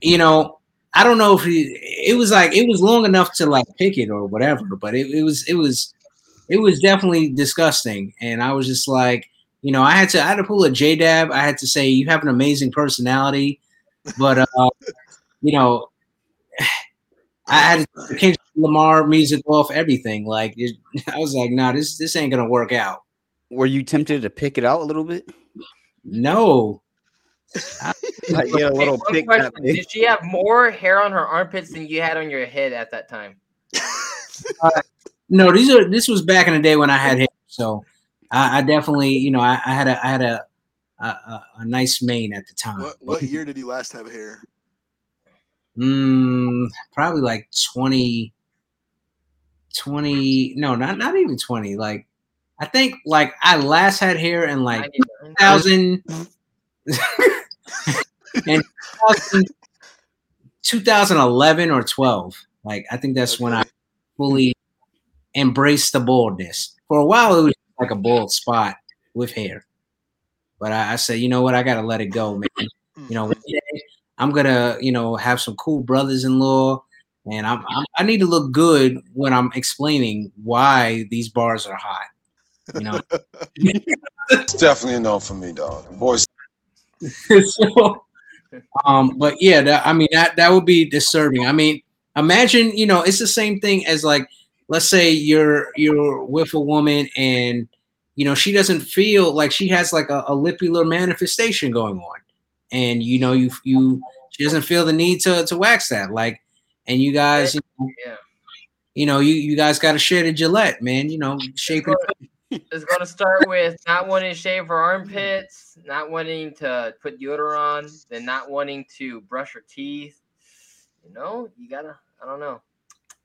You know, I don't know if he, it was like, it was long enough to like pick it or whatever, but it, it was, it was, It was definitely disgusting, and I was just like, you know, I had to, I had to pull a J-Dab. I had to say, you have an amazing personality, but uh, you know, I had to Kendrick Lamar music off everything. Like, it, I was like, nah, this this ain't gonna work out. Were you tempted to pick it out a little bit? No, I, I get a little okay, pick up. Did she have more hair on her armpits than you had on your head at that time? uh, no, these are this was back in the day when I had hair, so I, I definitely, you know, I, I had a I had a, a a nice mane at the time. What, what year did you last have hair? Mm, probably like twenty, twenty. No, not not even twenty. Like I think like I last had hair in like two thousand. And twenty eleven or twelve, like I think that's okay. When I fully embraced the baldness. For a while, it was like a bald spot with hair, but I, I said, you know what, I gotta let it go, man. You know, I'm gonna, you know, have some cool brothers-in-law, and I'm, I'm I need to look good when I'm explaining why these bars are hot. You know, it's definitely a no for me, dog. Boys. So, um, but yeah, that, I mean that that would be disturbing. I mean, imagine, you know, it's the same thing as like, let's say you're you're with a woman and you know she doesn't feel like she has like a, a lipular manifestation going on, and you know you you she doesn't feel the need to to wax that, like, and you guys, you know, yeah. you know you you guys got to share the Gillette, man. You know, shape it. It's going to start with not wanting to shave her armpits, not wanting to put deodorant on, then not wanting to brush her teeth. You know, you got to, I don't know.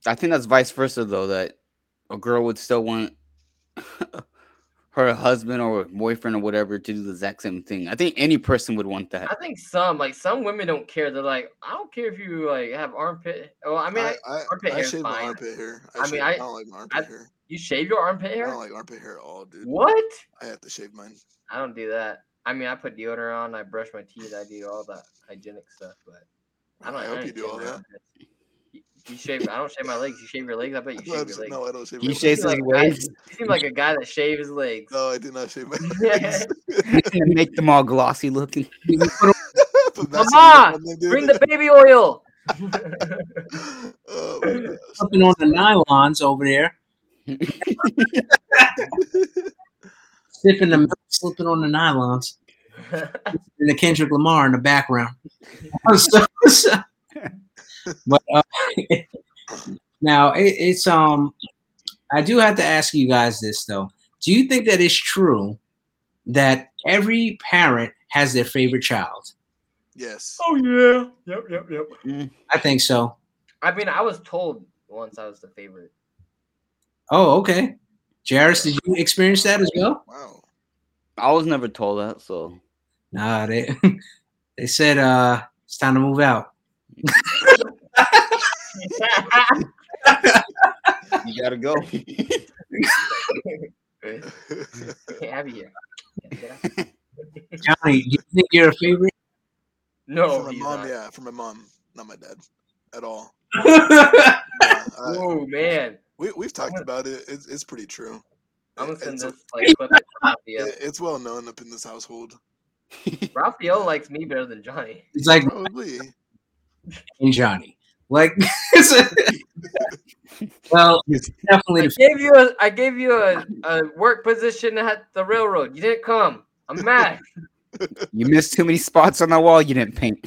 I think that's vice versa, though, that a girl would still want her husband or boyfriend or whatever to do the exact same thing. I think any person would want that. I think some, like some women don't care. They're like, I don't care if you like have armpit. Well, I mean, I, I, armpit I hair shave my armpit hair. I, I shave, mean, I, I don't like my armpit I, hair. You shave your armpit hair? I don't like armpit hair at all, dude. What? I have to shave mine. I don't do that. I mean, I put deodorant on. I brush my teeth. I do all that hygienic stuff, but I don't. I hope I don't you do all that. You, you shave. I don't shave my legs. You shave your legs. I bet you I shave your legs. No, I don't shave. You my shave legs. His legs. You seem like a guy that shaves his legs. No, I do not shave my legs. Make them all glossy looking. Mama, bring the baby oil. Oh, my gosh. Something on the nylons over there. Sipping the milk, slipping on the nylons, and the Kendrick Lamar in the background. so, so, but uh, now it, it's um, I do have to ask you guys this though: do you think that it's true that every parent has their favorite child? Yes. Oh yeah. Yep. Yep. Yep. Mm. I think so. I mean, I was told once I was the favorite. Oh, okay. Jairus, did you experience that as well? Wow. I was never told that, so. Nah, they they said uh, it's time to move out. You gotta go. Can't have you here. Johnny, do you think you're a favorite? No. From my mom, not. yeah. From my mom, not my dad at all. Yeah, I, oh, man. We, we've talked about it. It's, it's pretty true. I'm gonna send it's, this like clip to Raphael. It's well known up in this household. Raphael likes me better than Johnny. It's like probably and Johnny. Like, well, it's definitely. I gave you a I gave you a, a work position at the railroad. You didn't come. I'm mad. You missed too many spots on the wall. You didn't paint.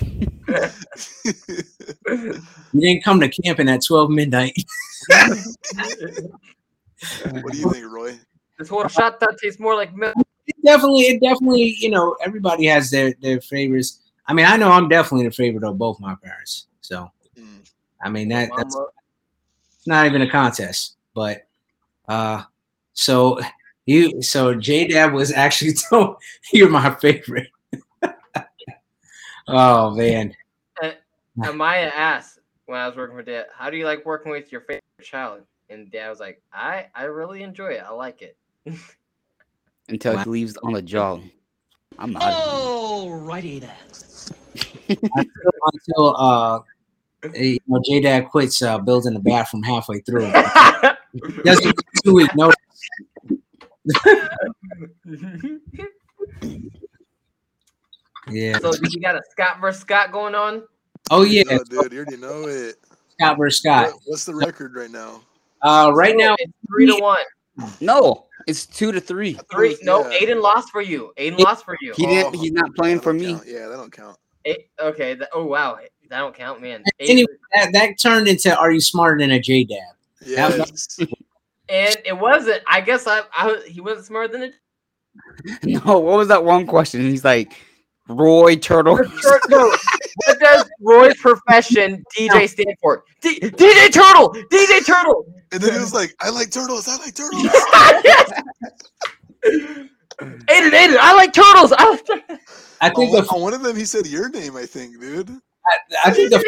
You didn't come to camping at twelve midnight. What do you think, Roy? This whole shot that tastes more like milk. It definitely, it definitely, you know, everybody has their, their favorites. I mean, I know I'm definitely the favorite of both my parents. So, mm. I mean, that that's it's not even a contest. But, uh, so you, so J-Dab was actually told you're my favorite. Oh man. Uh, Amaya asked when I was working with Dad, how do you like working with your favorite child? And Dad was like, I, I really enjoy it. I like it. Until wow. He leaves on a job. I'm out. Alrighty then. until, until uh, you know, J-Dad quits uh, building the bathroom halfway through. That's a two week notice. Yeah. So you got a Scott versus Scott going on? Oh yeah, no, dude, you already know it. Scott versus Scott. What, what's the record right now? Uh, right so now it's three to one. No, it's two to three. Three. No, yeah. Aiden lost for you. Aiden lost for you. He didn't. He's not playing for me. Count. Yeah, that don't count. Eight, okay. That, oh, wow. That don't count, man. Anyway, that, that turned into Are You Smarter Than a J-Dab? Yes. And it wasn't. I guess I, I he wasn't smarter than a No, what was that one question? He's like, Roy Turtle. No, what does Roy's profession D J stand for? D- DJ Turtle! D J Turtle! And then he was like, I like turtles. I like turtles. Aiden, Aiden, I like turtles. I, like tur- I think on, the, on one of them he said your name, I think, dude. I, I think the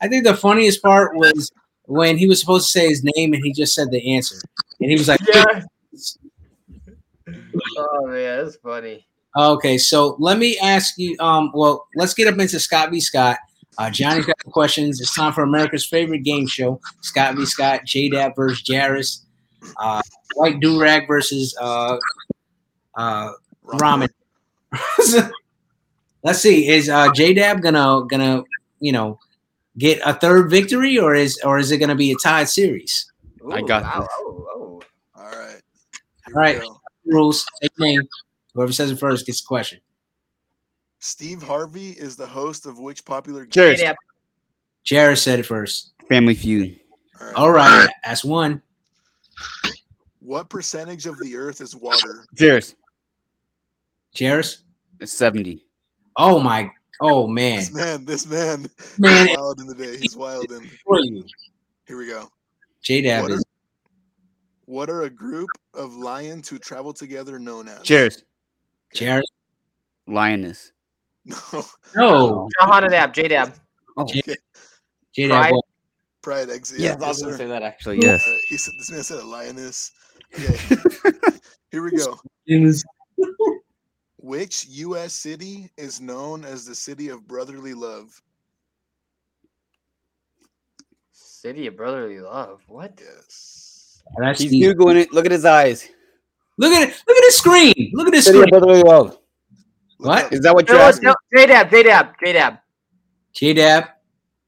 I think the funniest part was when he was supposed to say his name and he just said the answer. And he was like, yeah. Oh, man, that's funny. Okay, so let me ask you, um, well, let's get up into Scott v. Scott. Uh, Johnny's got questions. It's time for America's favorite game show, Scott v. Scott, J-Dab versus Jairus, uh, White Durag versus uh, uh, Ramen. Let's see, is uh, J-Dab gonna gonna you know get a third victory, or is or is it gonna be a tied series? Ooh, I got wow. this. Oh, oh. All right, Here all right. Go. Rules. Take name. Whoever says it first gets the question. Steve Harvey is the host of which popular Jairus. game? Jairus said it first. Family Feud. All right. All right. That's one. What percentage of the earth is water? Jairus. Jairus? It's seventy. Oh, my. Oh, man. This man. This man. man. He's wild in the day. He's wild in the day. Here we go. J-Dab is. What are a group of lions who travel together known as? Jairus. Jairus. Lioness. No. No. Jahanadab. J-Dab. Oh. Okay. J-Dab. Pride. Exit. Yeah, I was going to say that, actually. Yes. Right. He said, this man said a lioness. Okay. Here we go. Which U S city is known as the city of brotherly love? City of brotherly love? What? Yes. That's He's Steve. Googling it. Look at his eyes. Look at it. Look at his screen. Look at his screen. What? what is that? What you're asking? J-Dab, J-Dab, J-Dab, J-Dab.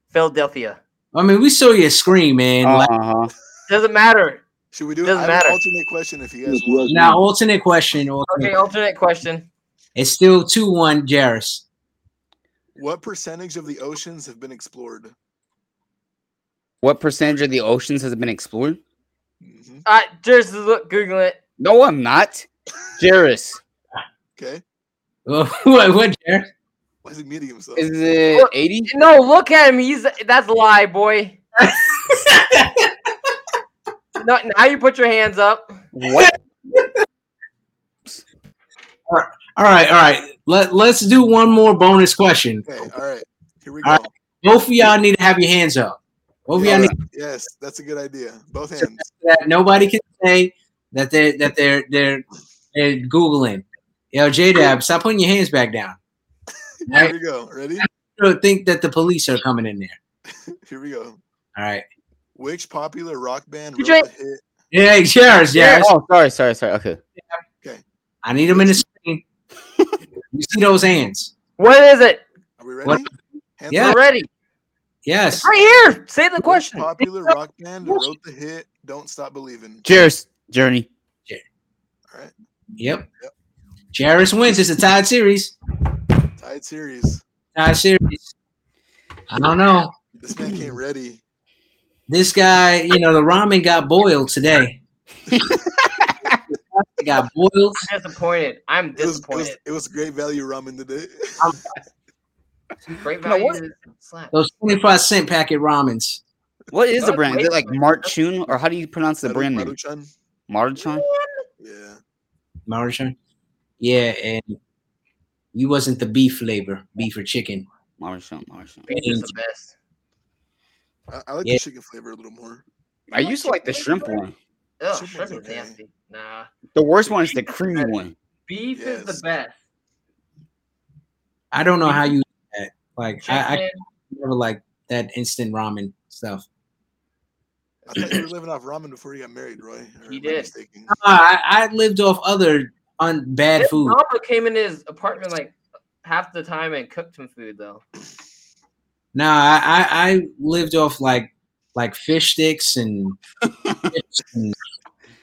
Philadelphia. I mean, we saw your screen, man. Uh-huh. Like, doesn't matter. Should we do doesn't matter. alternate question if you guys want? Now, alternate question. Alternate. Okay, alternate question. It's still two one, Jairus. What percentage of the oceans have been explored? What percentage of the oceans has been explored? Mm-hmm. Uh, Jairus, look, Google it. No, I'm not. Jairus. Okay. Well, what, what, Jairus? Why is he muting himself? Is it eighty? No, look at him. He's that's a lie, boy. No, now you put your hands up. What? all, right, all right, all right. Let Let's do one more bonus question. Okay, all right. Here we all go. Right. Both of y'all need to have your hands up. Yeah, right. Yes, that's a good idea. Both hands. That nobody can say that they that they're they're they're googling. Yo, J-Dab, stop putting your hands back down. There right? we go. Ready? I don't think that the police are coming in there. Here we go. All right. Which popular rock band wrote the hit? Yeah, Jairus, Jairus. Oh, sorry, sorry, sorry. Okay. Yeah. Okay. I need them in the screen. You see those hands? What is it? Are we ready? What? Hands yeah, we're ready. Yes. It's right here. Say the question. Popular rock band wrote the hit Don't Stop Believing. Jairus. Journey. Yeah. All right. Yep. Yep. Jairus wins. It's a tied series. Tied series. Tied series. I don't know. This man came ready. This guy, you know, the ramen got boiled today. It got boiled. I'm disappointed. I'm disappointed. It was, it was, it was great value ramen today. Great value. Those twenty-five cent packet ramens. What is the brand? Is it like Marchun, or how do you pronounce the brand name? Maruchan? Yeah. Maruchan? Yeah, and you wasn't the beef flavor, beef or chicken. Maruchan, Maruchan. It's the best. I, I like yeah. the chicken flavor a little more. I used to like the shrimp one. Oh, shrimp is nasty. Nah. The worst one is the creamy one. Beef is the best. I don't know how you. Like I, I never like that instant ramen stuff. I thought you were living off ramen before you got married, Roy. He did. Uh, I, I lived off other un- bad this food. Papa came in his apartment like half the time and cooked some food though. Nah, I, I, I lived off like like fish sticks and, and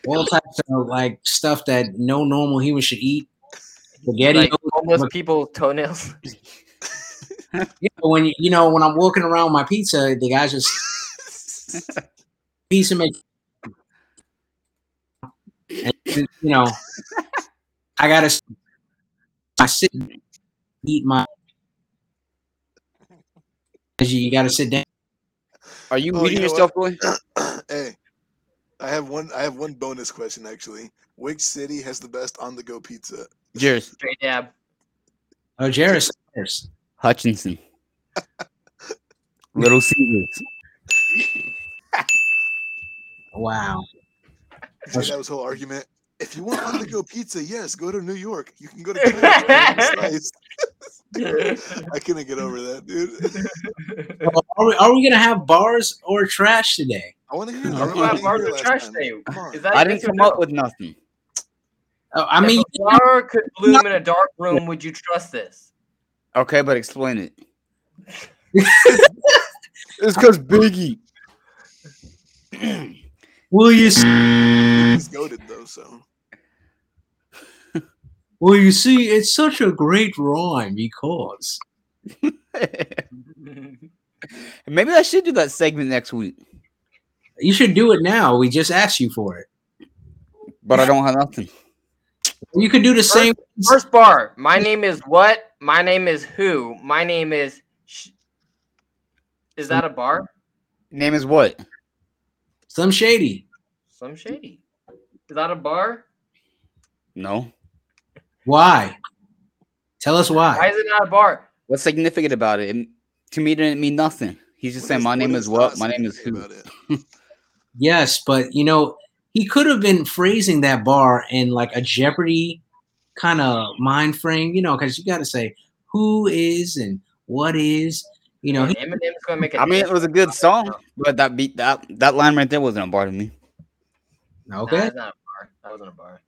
all types of like stuff that no normal human should eat. Spaghetti, like homeless people toenails. Yeah, when you know when I'm walking around with my pizza, the guys just pizza makes. And, you know, I gotta. I sit, and eat my. You gotta sit down. Are you muting oh, you yourself, boy? Hey, I have one. I have one bonus question actually. Which city has the best on-the-go pizza? Jairus. J-Dab. Oh, Jairus. Hutchinson. Little Caesars. Wow. So that was whole argument. If you want on the go pizza, yes, go to New York. You can go to Canada. I couldn't get over that, dude. Well, are we, are we gonna have bars or trash today? I want to hear. Are we gonna have bars or trash today? I didn't come up with nothing. Oh, I mean, if a flower could bloom not- in a dark room, would you trust this? Okay, but explain it. It's because Biggie. Will you see? He's goated though, so. Well, you see, it's such a great rhyme because. Maybe I should do that segment next week. You should do it now. We just asked you for it. But I don't have nothing. You could do the first, same. First bar. My name is what? My name is who? My name is. Sh- is that a bar? Name is what? Slim Shady. Slim Shady. Is that a bar? No. Why? Tell us why. Why is it not a bar? What's significant about it? it to me, it didn't mean nothing. He's just what saying, is, my name is what? My name is who? Yes, but, you know, he could have been phrasing that bar in, like, a Jeopardy kind of mind frame, you know, because you got to say who is and what is. You know, he, Eminem's gonna make it. I mean, it was a good song, but that beat that that line right there wasn't a bar to me. Okay, nah, that's not a bar. That wasn't a bar.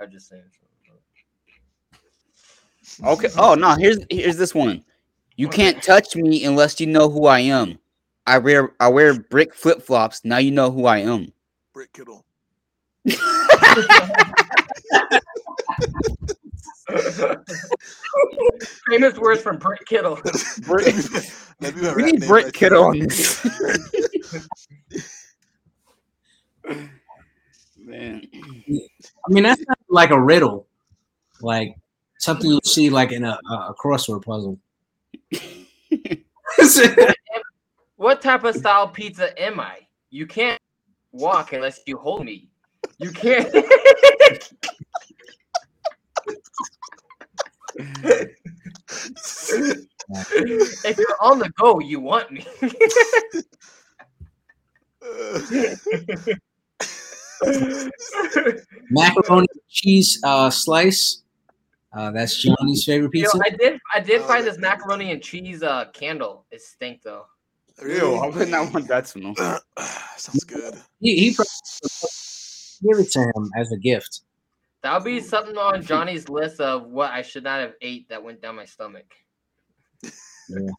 I was just saying. Okay. Oh no. Here's here's this one. You can't touch me unless you know who I am. I wear I wear brick flip flops. Now you know who I am. Brick Kittle. Famous words from Brick Kittle. Brick. We need Brick Kittle on this. Man, I mean that's not like a riddle, like something you see like in a, a crossword puzzle. What type of style pizza am I? You can't walk unless you hold me. You can't. If you're on the go, you want me. Macaroni and cheese uh, slice. Uh, that's Johnny's favorite pizza. You know, I did. I did oh, find this macaroni and cheese uh, candle. It stink though. Ew, I would not want that to know. Sounds good. He, he probably gave it to him as a gift. That'll be something on Johnny's list of what I should not have ate that went down my stomach. Yeah.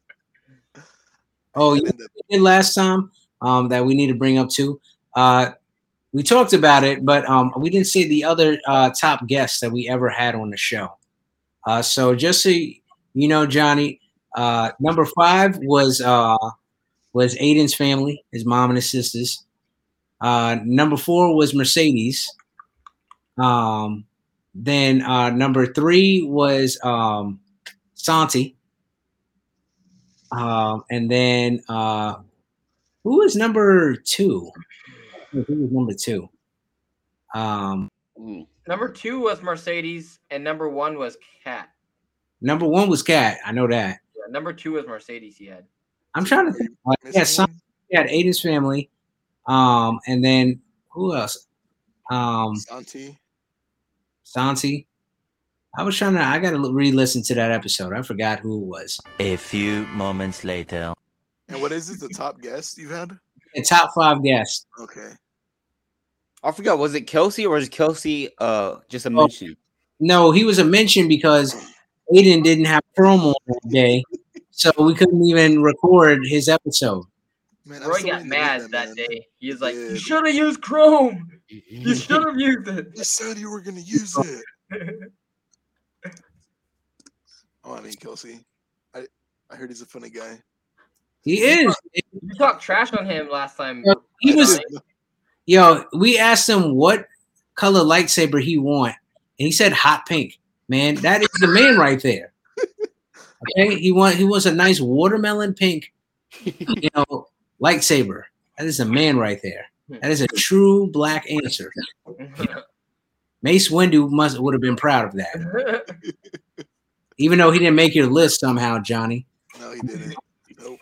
Oh, you did last time um, that we need to bring up too. Uh, we talked about it, but um, we didn't say the other uh, top guests that we ever had on the show. Uh, so just so you know, Johnny, uh, number five was uh, was Aiden's family, his mom and his sisters. Uh, number four was Mercedes. Um, then uh, number three was um, Santi. Um, and then uh, who was number two? Who was number two? Um, number two was Mercedes, and number one was Cat. Number one was Cat. I know that. Yeah, number two was Mercedes. He had. I'm trying to think. Uh, yeah, Santi had Aiden's family. Um, and then who else? Um, Santi. Santi. I was trying to, I got to re-listen to that episode. I forgot who it was. A few moments later. And what is it, the top guest you had? The top five guests. Okay. I forgot, was it Kelsey or was Kelsey uh, just a mention? Oh, no, he was a mention because Aiden didn't have promo that day, so we couldn't even record his episode. Man, Roy got mad that, that day. He was like, yeah. You should have used Chrome. You should have used it. You said you were going to use it. Oh, I mean, Kelsey, I, I heard he's a funny guy. He is. You talked trash on him last time. He was. Yo, we asked him what color lightsaber he want, and he said hot pink. Man, that is the man right there. Okay, he want he wants a nice watermelon pink, you know, lightsaber. That is a man right there. That is a true black answer. You know, Mace Windu must would have been proud of that, even though he didn't make your list somehow, Johnny. No, he didn't. Nope.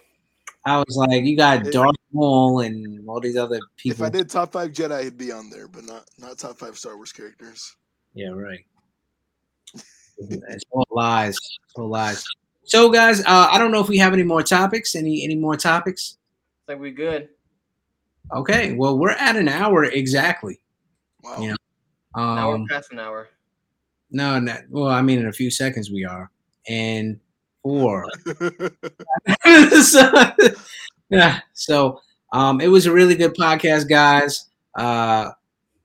I was like, you got Darth Maul and all these other people. If I did top five Jedi, it'd be on there, but not not top five Star Wars characters. Yeah, right. It's all lies. It's all lies. So, guys, uh, I don't know if we have any more topics. Any any more topics? I think we're good. Okay. Well, we're at an hour exactly. Wow. You know? Um, now we're past an hour. No, not, well, I mean, in a few seconds we are. And four. so, yeah, so um, it was a really good podcast, guys. Uh,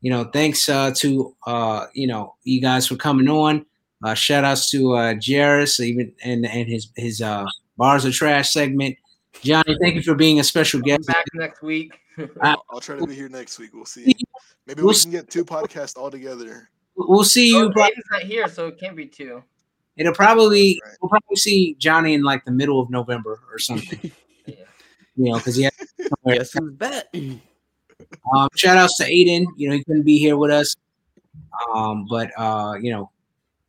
you know, thanks uh, to, uh, you know, you guys for coming on. Uh, shout outs to uh, Jairus even and, and his, his uh, Bars of Trash segment. Johnny, thank you for being a special guest. Back next week. I'll, I'll try to be here next week. We'll see. Maybe we'll we can get two podcasts all together. We'll see you. Aiden's not here, so it can't be two. It'll probably right. we'll probably see Johnny in like the middle of November or something. Yeah. You know, because he has yes, bet. Um, shout outs to Aiden. You know, he couldn't be here with us. Um, but uh, you know,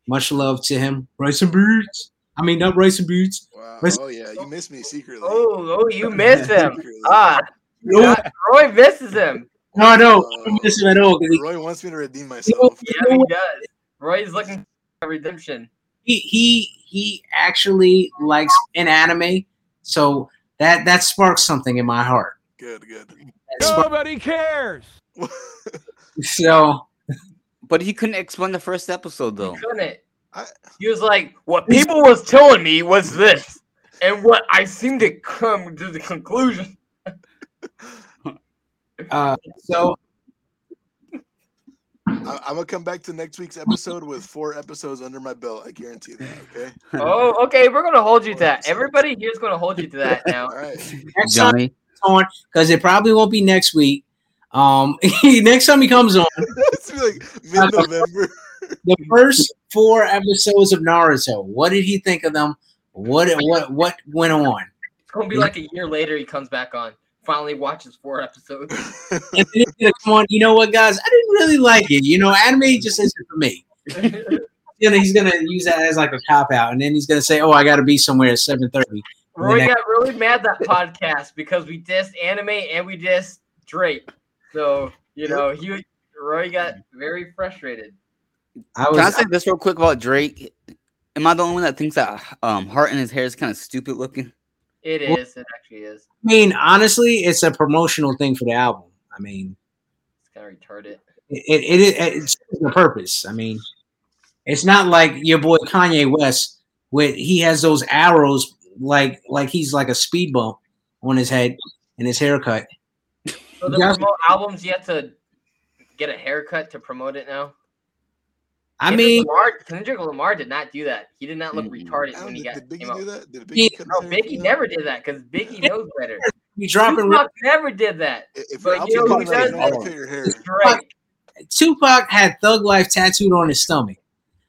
much love to him. Rice and Birds. I mean, not Rice and Boots. Wow. Oh, yeah. You missed me secretly. Oh, oh you missed him. Ah, no. Roy misses him. No, no. I don't miss him at all. Roy wants me to redeem myself. Yeah, he does. Roy's looking for redemption. He he he actually likes an anime, so that, that sparks something in my heart. Good, good. Nobody cares. So. But he couldn't explain the first episode, though. He couldn't. I, he was like, what people was telling me was this, and what I seemed to come to the conclusion. uh, so I, I'm gonna come back to next week's episode with four episodes under my belt. I guarantee that. Okay. Oh, okay. We're gonna hold you to that. Everybody here's gonna hold you to that now. All right, next Johnny. Time on, because it probably won't be next week. Um, next time he comes on, it's like mid-November. The first four episodes of Naruto. What did he think of them? What what what went on? It's gonna be like a year later. He comes back on, finally watches four episodes. And then he's gonna come on. You know what, guys? I didn't really like it. You know, anime just isn't for me. You know, he's gonna use that as like a cop out, and then he's gonna say, "Oh, I gotta be somewhere at seven thirty." Roy got I- really mad that podcast because we dissed anime and we dissed Drake. So you know, he Roy got very frustrated. I was, Can I say I, this real quick about Drake? Am I the only one that thinks that um, heart in his hair is kind of stupid looking? It is. Well, it actually is. I mean, honestly, it's a promotional thing for the album. I mean, it's kind of retarded. It it, it it's the purpose. I mean, it's not like your boy Kanye West with he has those arrows like like he's like a speed bump on his head and his haircut. So the yeah. promote albums, you have to get a haircut to promote it now. I Kendrick mean, Lamar, Kendrick Lamar did not do that. He did not look retarded when he got did Biggie do that? Did Biggie yeah. No, Biggie never did that because Biggie knows better. You dropping Tupac re- never did that. If but you know who does that? Drake. Tupac had Thug Life tattooed on his stomach.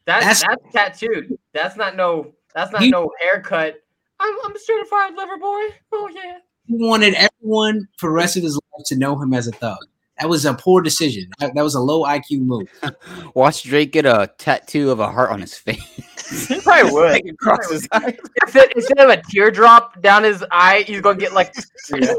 That, that's that's tattooed. That's not no. That's not he, no haircut. I'm, I'm a certified lover boy. Oh yeah. He wanted everyone for the rest of his life to know him as a thug. That was a poor decision. That was a low I Q move. Watch Drake get a tattoo of a heart on his face. He probably would. Like across his eye. Instead, instead of a teardrop down his eye, he's gonna get like. didn't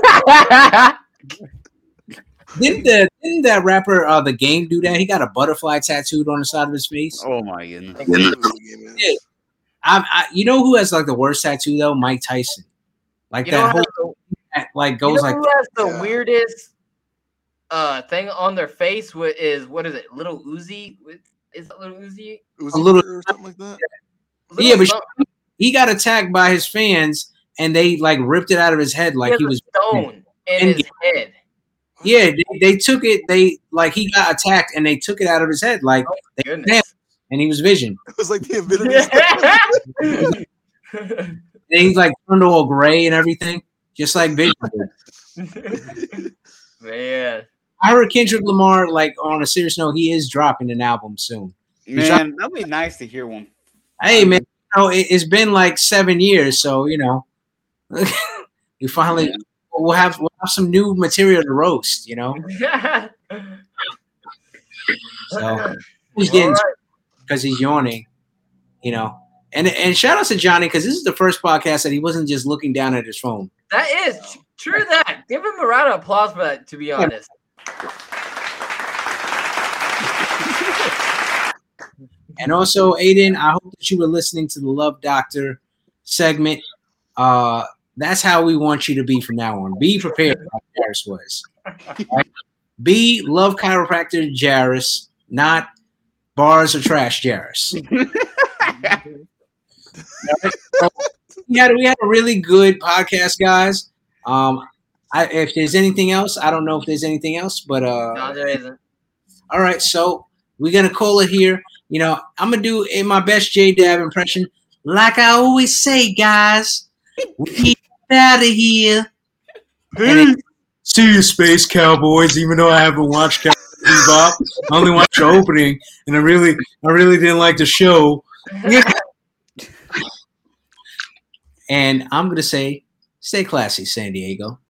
the didn't that rapper uh, the Game do that? He got a butterfly tattooed on the side of his face. Oh my goodness! Yeah. I'm, I, you know who has like the worst tattoo though? Mike Tyson. Like you that whole the, like goes you know like. Who has the yeah. weirdest? Uh, thing on their face what is what is it? Little Uzi? Is that Little Uzi? Uzi a little or something like that. Yeah, but she, he got attacked by his fans and they like ripped it out of his head like he, he was stone in his head. Yeah, they, they took it. They like he got attacked and they took it out of his head like oh, they and he was Vision. It was like the invisible. things like turned all gray and everything, just like Vision. Man, I heard Kendrick Lamar, like on a serious note, he is dropping an album soon. Man, that'd be nice to hear one. Hey, man, you know, it, it's been like seven years, so you know, we finally yeah. we'll have we'll have some new material to roast, you know. So he's getting because he's yawning, you know. And and shout out to Johnny because this is the first podcast that he wasn't just looking down at his phone. That is true. That give him a round of applause for that. To be honest. And also, Aiden, I hope that you were listening to the Love Doctor segment. Uh, that's how we want you to be from now on. Be prepared, like Jairus was. Right? Be love chiropractor Jairus, not bars or trash Jairus. we, had, we had a really good podcast, guys. Um, I, if there's anything else, I don't know if there's anything else, but uh, no, there isn't. All right, so we're gonna call it here. You know, I'm going to do in my best J-Dab impression. Like I always say, guys, we get out of here. It- See you, Space Cowboys, even though I haven't watched Cowboy Bebop. I only watched the opening, and I really I really didn't like the show. And I'm going to say, stay classy, San Diego.